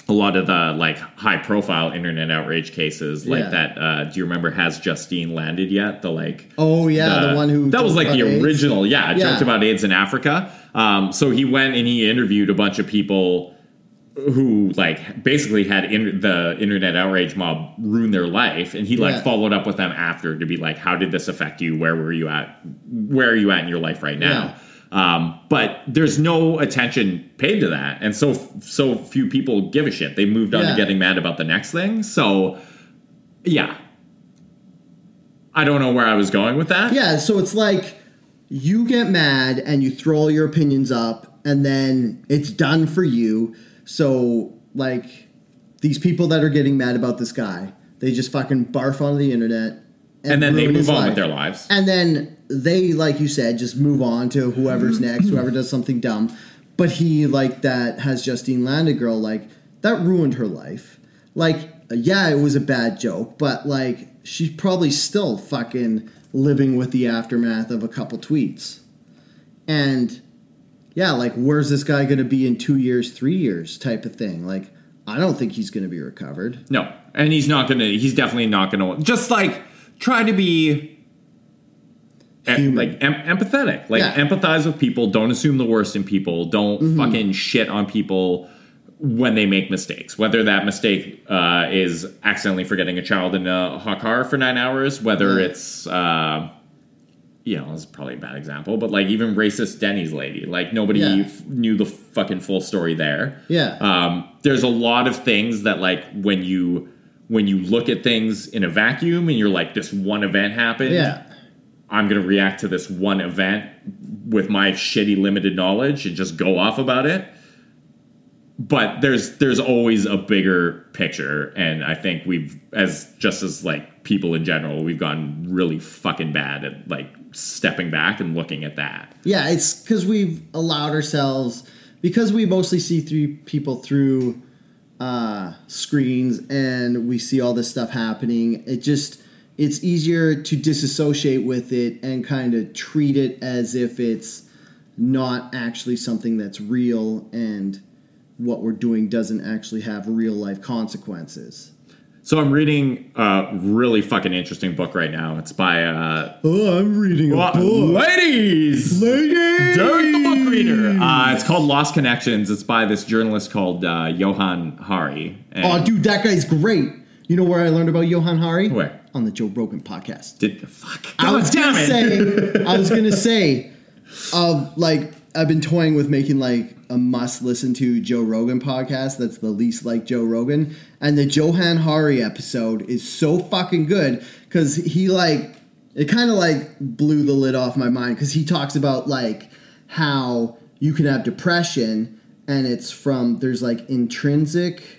a lot of the, like, high-profile internet outrage cases, like that, do you remember Has Justine Landed Yet? The, like... Oh, yeah, the one who... That was, like, the original, joked about AIDS in Africa. So he went and he interviewed a bunch of people who, like, basically had the internet outrage mob ruin their life, and he, like, followed up with them after to be like, how did this affect you? Where were you at? Where are you at in your life right now? Yeah. But there's no attention paid to that. And so few people give a shit. They moved on to getting mad about the next thing. So, yeah. I don't know where I was going with that. Yeah, so it's like you get mad and you throw all your opinions up and then it's done for you. So, like, these people that are getting mad about this guy, they just fucking barf onto the internet. And then they move on with their lives. And then they, like you said, just move on to whoever's next, whoever does something dumb. But he, like, that Has Justine Landed girl, like, that ruined her life. Like, yeah, it was a bad joke, but, like, she's probably still fucking living with the aftermath of a couple tweets. And, yeah, like, where's this guy going to be in 2 years, 3 years type of thing? Like, I don't think he's going to be recovered. No, and he's definitely not going to, just, like... Try to be empathetic. Like, empathize with people. Don't assume the worst in people. Don't fucking shit on people when they make mistakes. Whether that mistake is accidentally forgetting a child in a car for 9 hours. Whether it's, it's probably a bad example. But, like, even racist Denny's lady. Like, nobody knew the fucking full story there. Yeah. There's a lot of things that, like, when you look at things in a vacuum and you're like, this one event happened, I'm going to react to this one event with my shitty limited knowledge and just go off about it. But there's always a bigger picture. And I think as people in general, we've gotten really fucking bad at, like, stepping back and looking at that. Yeah, it's because we've allowed ourselves, because we mostly see people through... screens, and we see all this stuff happening. It's easier to disassociate with it and kind of treat it as if it's not actually something that's real, and what we're doing doesn't actually have real life consequences. So I'm reading a really fucking interesting book right now. It's by... I'm reading a book. Ladies! During the book reader. It's called Lost Connections. It's by this journalist called Johan Hari. And dude, that guy's great. You know where I learned about Johan Hari? Where? On the Joe Rogan podcast. I was going to say, I've been toying with making, like, a must-listen-to Joe Rogan podcast that's the least like Joe Rogan. And the Johan Hari episode is so fucking good because he, like, it kind of, like, blew the lid off my mind because he talks about, like, how you can have depression and it's from, there's, like, intrinsic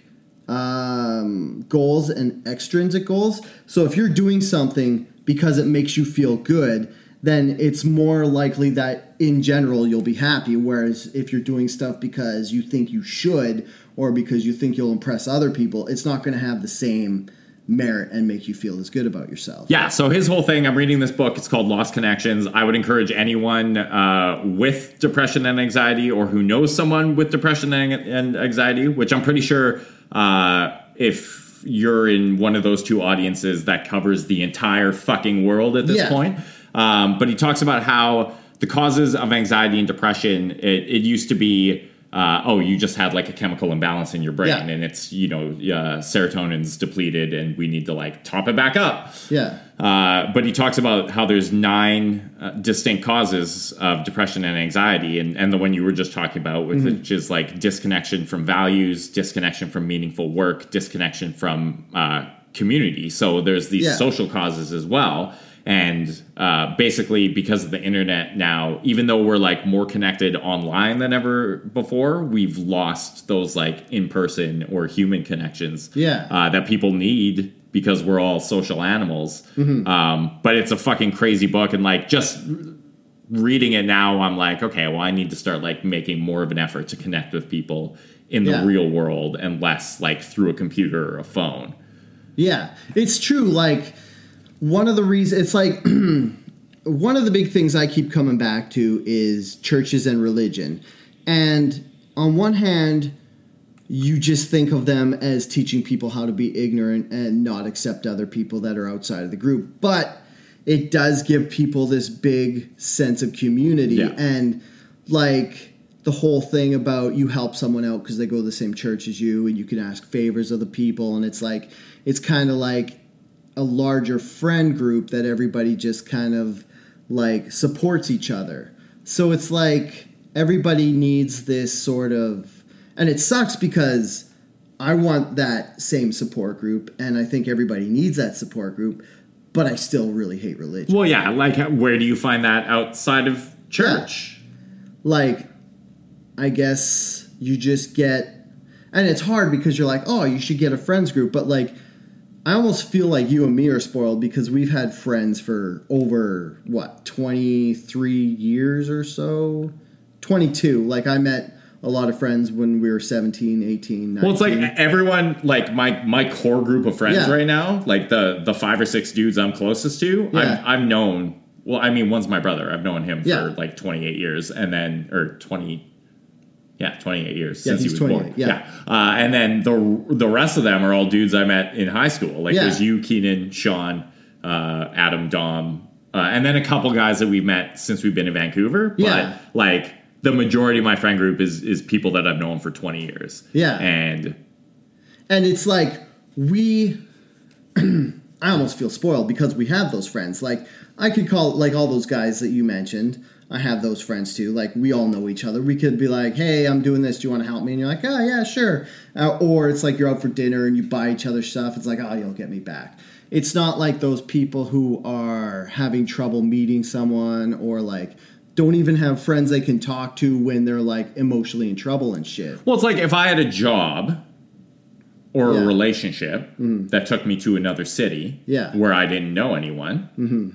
goals and extrinsic goals. So if you're doing something because it makes you feel good, then it's more likely that in general you'll be happy. Whereas if you're doing stuff because you think you should or because you think you'll impress other people, it's not going to have the same merit and make you feel as good about yourself. Yeah, so his whole thing, I'm reading this book, it's called Lost Connections. I would encourage anyone with depression and anxiety, or who knows someone with depression and anxiety, which I'm pretty sure if you're in one of those two audiences, that covers the entire fucking world at this point. But he talks about how the causes of anxiety and depression, it used to be, you just had, like, a chemical imbalance in your brain and it's, serotonin's depleted and we need to, like, top it back up. Yeah. But he talks about how there's 9 distinct causes of depression and anxiety. And the one you were just talking about, which is, like, disconnection from values, disconnection from meaningful work, disconnection from community. So there's these social causes as well. And basically, because of the internet now, even though we're, like, more connected online than ever before, we've lost those, like, in-person or human connections that people need because we're all social animals. Mm-hmm. But it's a fucking crazy book. And like just reading it now, I'm like, okay, well, I need to start like making more of an effort to connect with people in the real world and less like through a computer or a phone. Yeah, it's true. Like one of the reasons it's like one of the big things I keep coming back to is churches and religion. And on one hand, you just think of them as teaching people how to be ignorant and not accept other people that are outside of the group. But it does give people this big sense of community. Yeah. And like the whole thing about you help someone out because they go to the same church as you and you can ask favors of the people. And it's like it's kind of like a larger friend group that everybody just kind of like supports each other. So it's like everybody needs this sort of, and it sucks because I want that same support group. And I think everybody needs that support group, but I still really hate religion. Well, yeah. Like where do you find that outside of church? Yeah. Like, I guess you just get, and it's hard because you're like, oh, you should get a friends group. But like, I almost feel like you and me are spoiled because we've had friends for over, 23 years or so? 22. Like, I met a lot of friends when we were 17, 18, 19. Well, it's like everyone, like, my core group of friends right now, like, the 5 or 6 dudes I'm closest to, I've known. Well, I mean, one's my brother. I've known him for, like, 28 years. And then, or 28 years since he was born. Yeah. And then the rest of them are all dudes I met in high school. Like there's you, Keenan, Sean, Adam, Dom, and then a couple guys that we've met since we've been in Vancouver. But like the majority of my friend group is people that I've known for 20 years. Yeah. And it's like I almost feel spoiled because we have those friends. Like I could call like all those guys that you mentioned. I have those friends too. Like we all know each other. We could be like, hey, I'm doing this. Do you want to help me? And you're like, oh yeah, sure. Or it's like you're out for dinner and you buy each other stuff. It's like, oh, you'll get me back. It's not like those people who are having trouble meeting someone or like don't even have friends they can talk to when they're like emotionally in trouble and shit. Well, it's like if I had a job or a relationship that took me to another city where I didn't know anyone. Mm-hmm.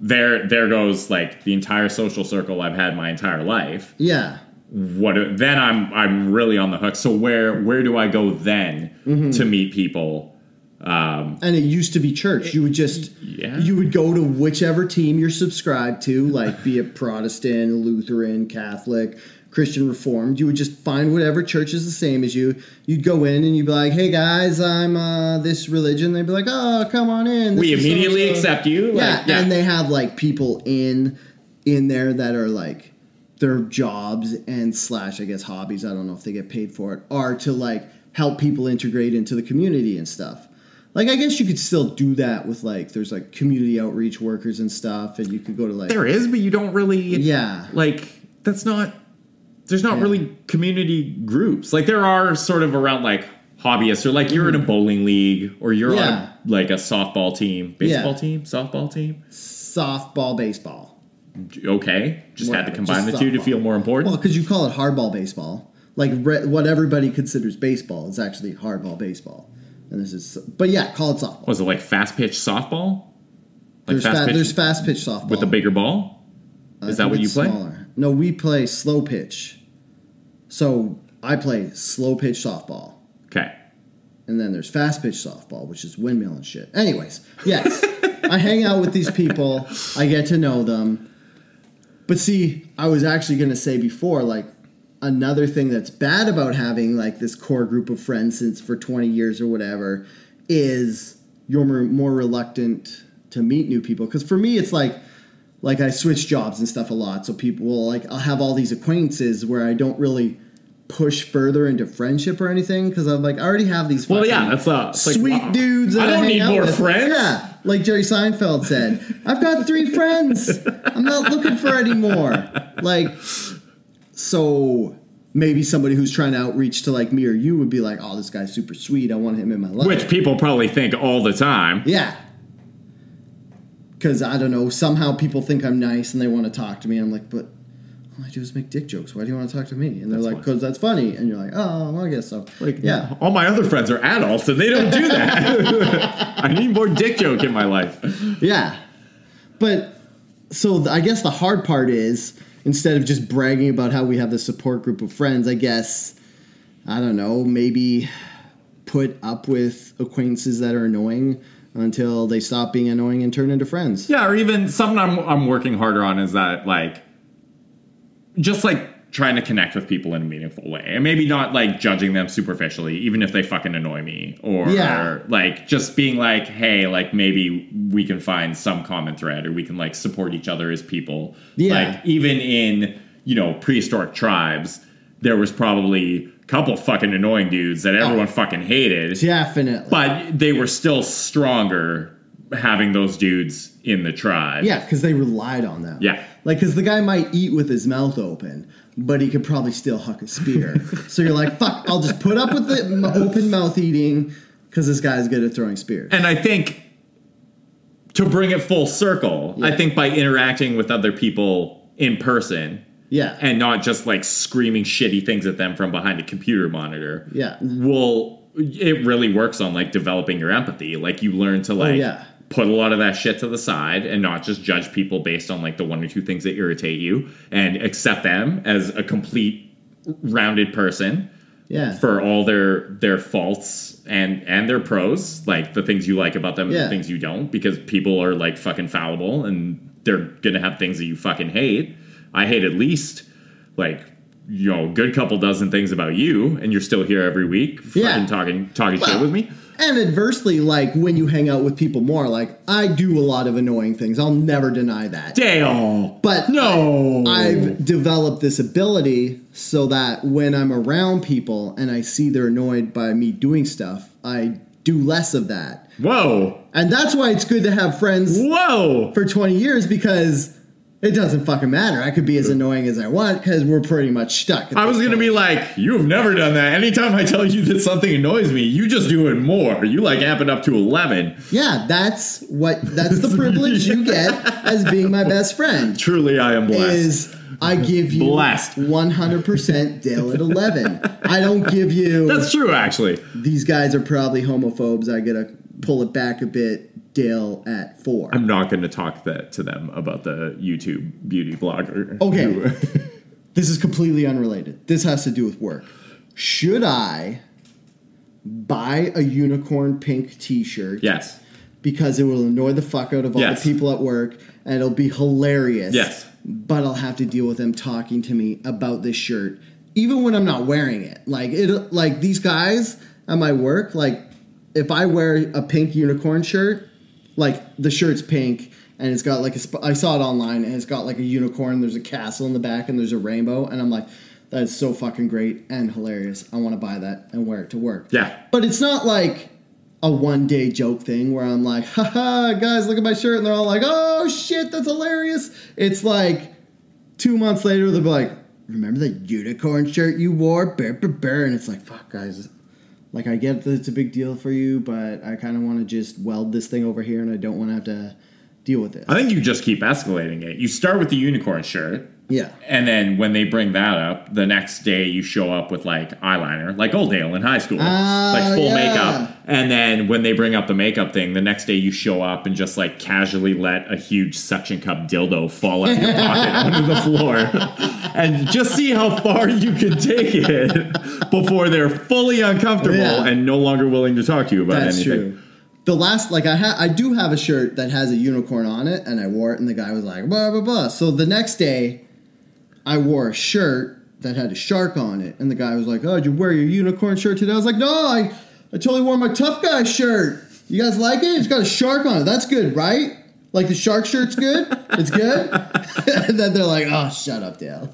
There goes like the entire social circle I've had my entire life. Yeah. Then I'm really on the hook. So where do I go then to meet people? And it used to be church. You would just you would go to whichever team you're subscribed to, like be it Protestant, Lutheran, Catholic, Christian, Reformed. You would just find whatever church is the same as you. You'd go in and you'd be like, hey guys, I'm this religion. They'd be like, oh, come on in. We immediately accept you. And they have like people in there that are like their jobs and / I guess hobbies, I don't know if they get paid for it, are to like help people integrate into the community and stuff. Like, I guess you could still do that with, like, there's, like, community outreach workers and stuff, and you could go to, like... There is, but you don't really... Yeah. Like, that's not... There's not really community groups. Like, there are sort of around, like, hobbyists, or, like, you're in a bowling league, or you're on, a softball team. Baseball team? Softball team? Softball, baseball. Okay. Just had to combine the two to feel more important. Well, because you call it hardball baseball. Like, what everybody considers baseball is actually hardball baseball. And this is, but yeah, call it softball. Was it like fast pitch softball? Like there's fast pitch softball with a bigger ball. Is that what you play? Smaller. No, we play slow pitch. So I play slow pitch softball. Okay. And then there's fast pitch softball, which is windmill and shit. Anyways, yes, I hang out with these people. I get to know them. But see, I was actually going to say before, like, another thing that's bad about having like this core group of friends since for 20 years or whatever is you're more reluctant to meet new people. Because for me, it's like I switch jobs and stuff a lot. So people will I'll have all these acquaintances where I don't really push further into friendship or anything. Because I'm like, I already have these fucking sweet dudes. I don't need more friends. Yeah, like Jerry Seinfeld said, I've got 3 friends. I'm not looking for any more. Like... So maybe somebody who's trying to outreach to like me or you would be like, oh, this guy's super sweet. I want him in my life. Which people probably think all the time. Yeah. Because I don't know. Somehow people think I'm nice and they want to talk to me. I'm like, but all I do is make dick jokes. Why do you want to talk to me? And they're like, because that's funny. And you're like, oh, well, I guess so. Like, yeah. All my other friends are adults, and they don't do that. I need more dick joke in my life. Yeah. But so I guess the hard part is, instead of just bragging about how we have this support group of friends, I guess, I don't know, maybe put up with acquaintances that are annoying until they stop being annoying and turn into friends. Yeah, or even something I'm working harder on is that, like, just, like, trying to connect with people in a meaningful way. And maybe not, like, judging them superficially, even if they fucking annoy me. Or, like, just being like, hey, like, maybe we can find some common thread, or we can, like, support each other as people. Yeah. Like, even in, you know, prehistoric tribes, there was probably couple fucking annoying dudes that everyone fucking hated. Definitely. But they were still stronger having those dudes in the tribe. Yeah, because they relied on them. Yeah. Like, because the guy might eat with his mouth open, but he could probably still huck a spear. So you're like, fuck, I'll just put up with the open mouth eating because this guy's good at throwing spears. And I think, to bring it full circle, I think by interacting with other people in person... Yeah. And not just, like, screaming shitty things at them from behind a computer monitor. Yeah. Well, it really works on, like, developing your empathy. Like, you learn to, like, put a lot of that shit to the side and not just judge people based on, like, the one or two things that irritate you, and accept them as a complete, rounded person. Yeah. For all their faults and their pros. Like, the things you like about them and the things you don't. Because people are, like, fucking fallible, and they're gonna have things that you fucking hate. I hate at least, like, you know, a good couple dozen things about you, and you're still here every week fucking talking shit with me. And adversely, like, when you hang out with people more, like, I do a lot of annoying things. I'll never deny that. Dale! But no! I've developed this ability so that when I'm around people and I see they're annoyed by me doing stuff, I do less of that. Whoa! And that's why it's good to have friends for 20 years, because... it doesn't fucking matter. I could be as annoying as I want because we're pretty much stuck. I was going to be like, you've never done that. Anytime I tell you that something annoys me, you just do it more. You, like, amp it up to 11. Yeah, that's the privilege you get as being my best friend. Truly, I am blessed. I give you 100% Dale at 11. I don't give you... That's true, actually. These guys are probably homophobes. I got to pull it back a bit. Dale at 4. I'm not going to talk to them about the YouTube beauty blogger. Okay. This is completely unrelated. This has to do with work. Should I buy a unicorn pink t-shirt? Yes. Because it will annoy the fuck out of all the people at work, and it'll be hilarious. Yes. But I'll have to deal with them talking to me about this shirt, even when I'm not wearing it. Like, these guys at my work, like, if I wear a pink unicorn shirt... like, the shirt's pink, and it's got, like, I saw it online, and it's got, like, a unicorn, there's a castle in the back, and there's a rainbow, and I'm like, that is so fucking great and hilarious. I want to buy that and wear it to work. Yeah. But it's not, like, a one-day joke thing where I'm like, haha, guys, look at my shirt, and they're all like, oh, shit, that's hilarious. It's, like, 2 months later, they'll be like, remember that unicorn shirt you wore? And it's like, fuck, guys. Like, I get that it's a big deal for you, but I kind of want to just weld this thing over here, and I don't want to have to deal with it. I think you just keep escalating it. You start with the unicorn shirt. Yeah. And then when they bring that up, the next day you show up with, like, eyeliner, like old Dale in high school, like full makeup. And then when they bring up the makeup thing, the next day you show up and just, like, casually let a huge suction cup dildo fall out of your pocket onto the floor, and just see how far you can take it before they're fully uncomfortable and no longer willing to talk to you about anything. True. The last, like, I do have a shirt that has a unicorn on it, and I wore it, and the guy was like, blah, blah, blah. So the next day... I wore a shirt that had a shark on it. And the guy was like, oh, did you wear your unicorn shirt today? I was like, no, I totally wore my tough guy shirt. You guys like it? It's got a shark on it. That's good, right? Like, the shark shirt's good? It's good? And then they're like, oh, shut up, Dale.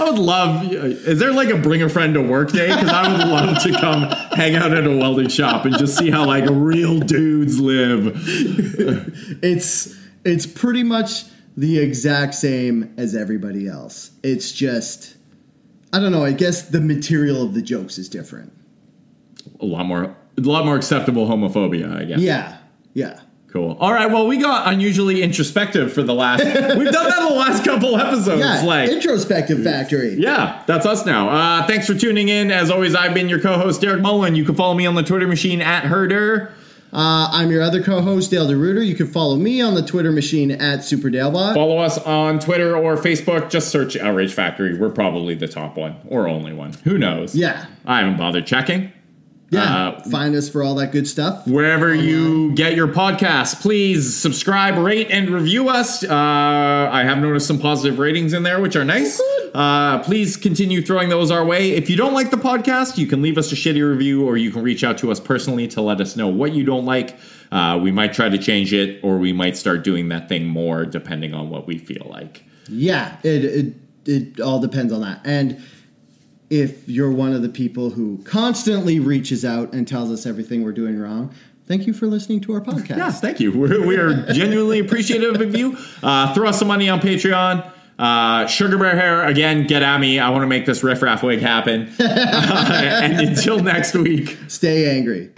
I would love... is there, like, a bring a friend to work day? Because I would love to come hang out at a welding shop and just see how, like, real dudes live. It's pretty much... the exact same as everybody else. It's just, I don't know, I guess the material of the jokes is different. A lot more acceptable homophobia, I guess. Yeah, yeah. Cool. All right. Well, we got unusually introspective for the last. We've done that in the last couple episodes. Yeah, like introspective factory. Yeah, that's us now. Thanks for tuning in. As always, I've been your co-host Derek Mullen. You can follow me on the Twitter machine at Herder. I'm your other co-host, Dale DeRuiter. You can follow me on the Twitter machine at SuperDaleBot. Follow us on Twitter or Facebook. Just search Outrage Factory. We're probably the top one or only one. Who knows? Yeah. I haven't bothered checking. Yeah. Find us for all that good stuff. Wherever you get your podcasts, please subscribe, rate, and review us. I have noticed some positive ratings in there, which are nice. Please continue throwing those our way. If you don't like the podcast, you can leave us a shitty review, or you can reach out to us personally to let us know what you don't like. We might try to change it, or we might start doing that thing more depending on what we feel like. Yeah, it all depends on that. And if you're one of the people who constantly reaches out and tells us everything we're doing wrong, thank you for listening to our podcast. Yes, thank you. We are genuinely appreciative of you. Throw us some money on Patreon. Sugar Bear Hair, again, get at me. I want to make this riff raff wig happen. And until next week, stay angry.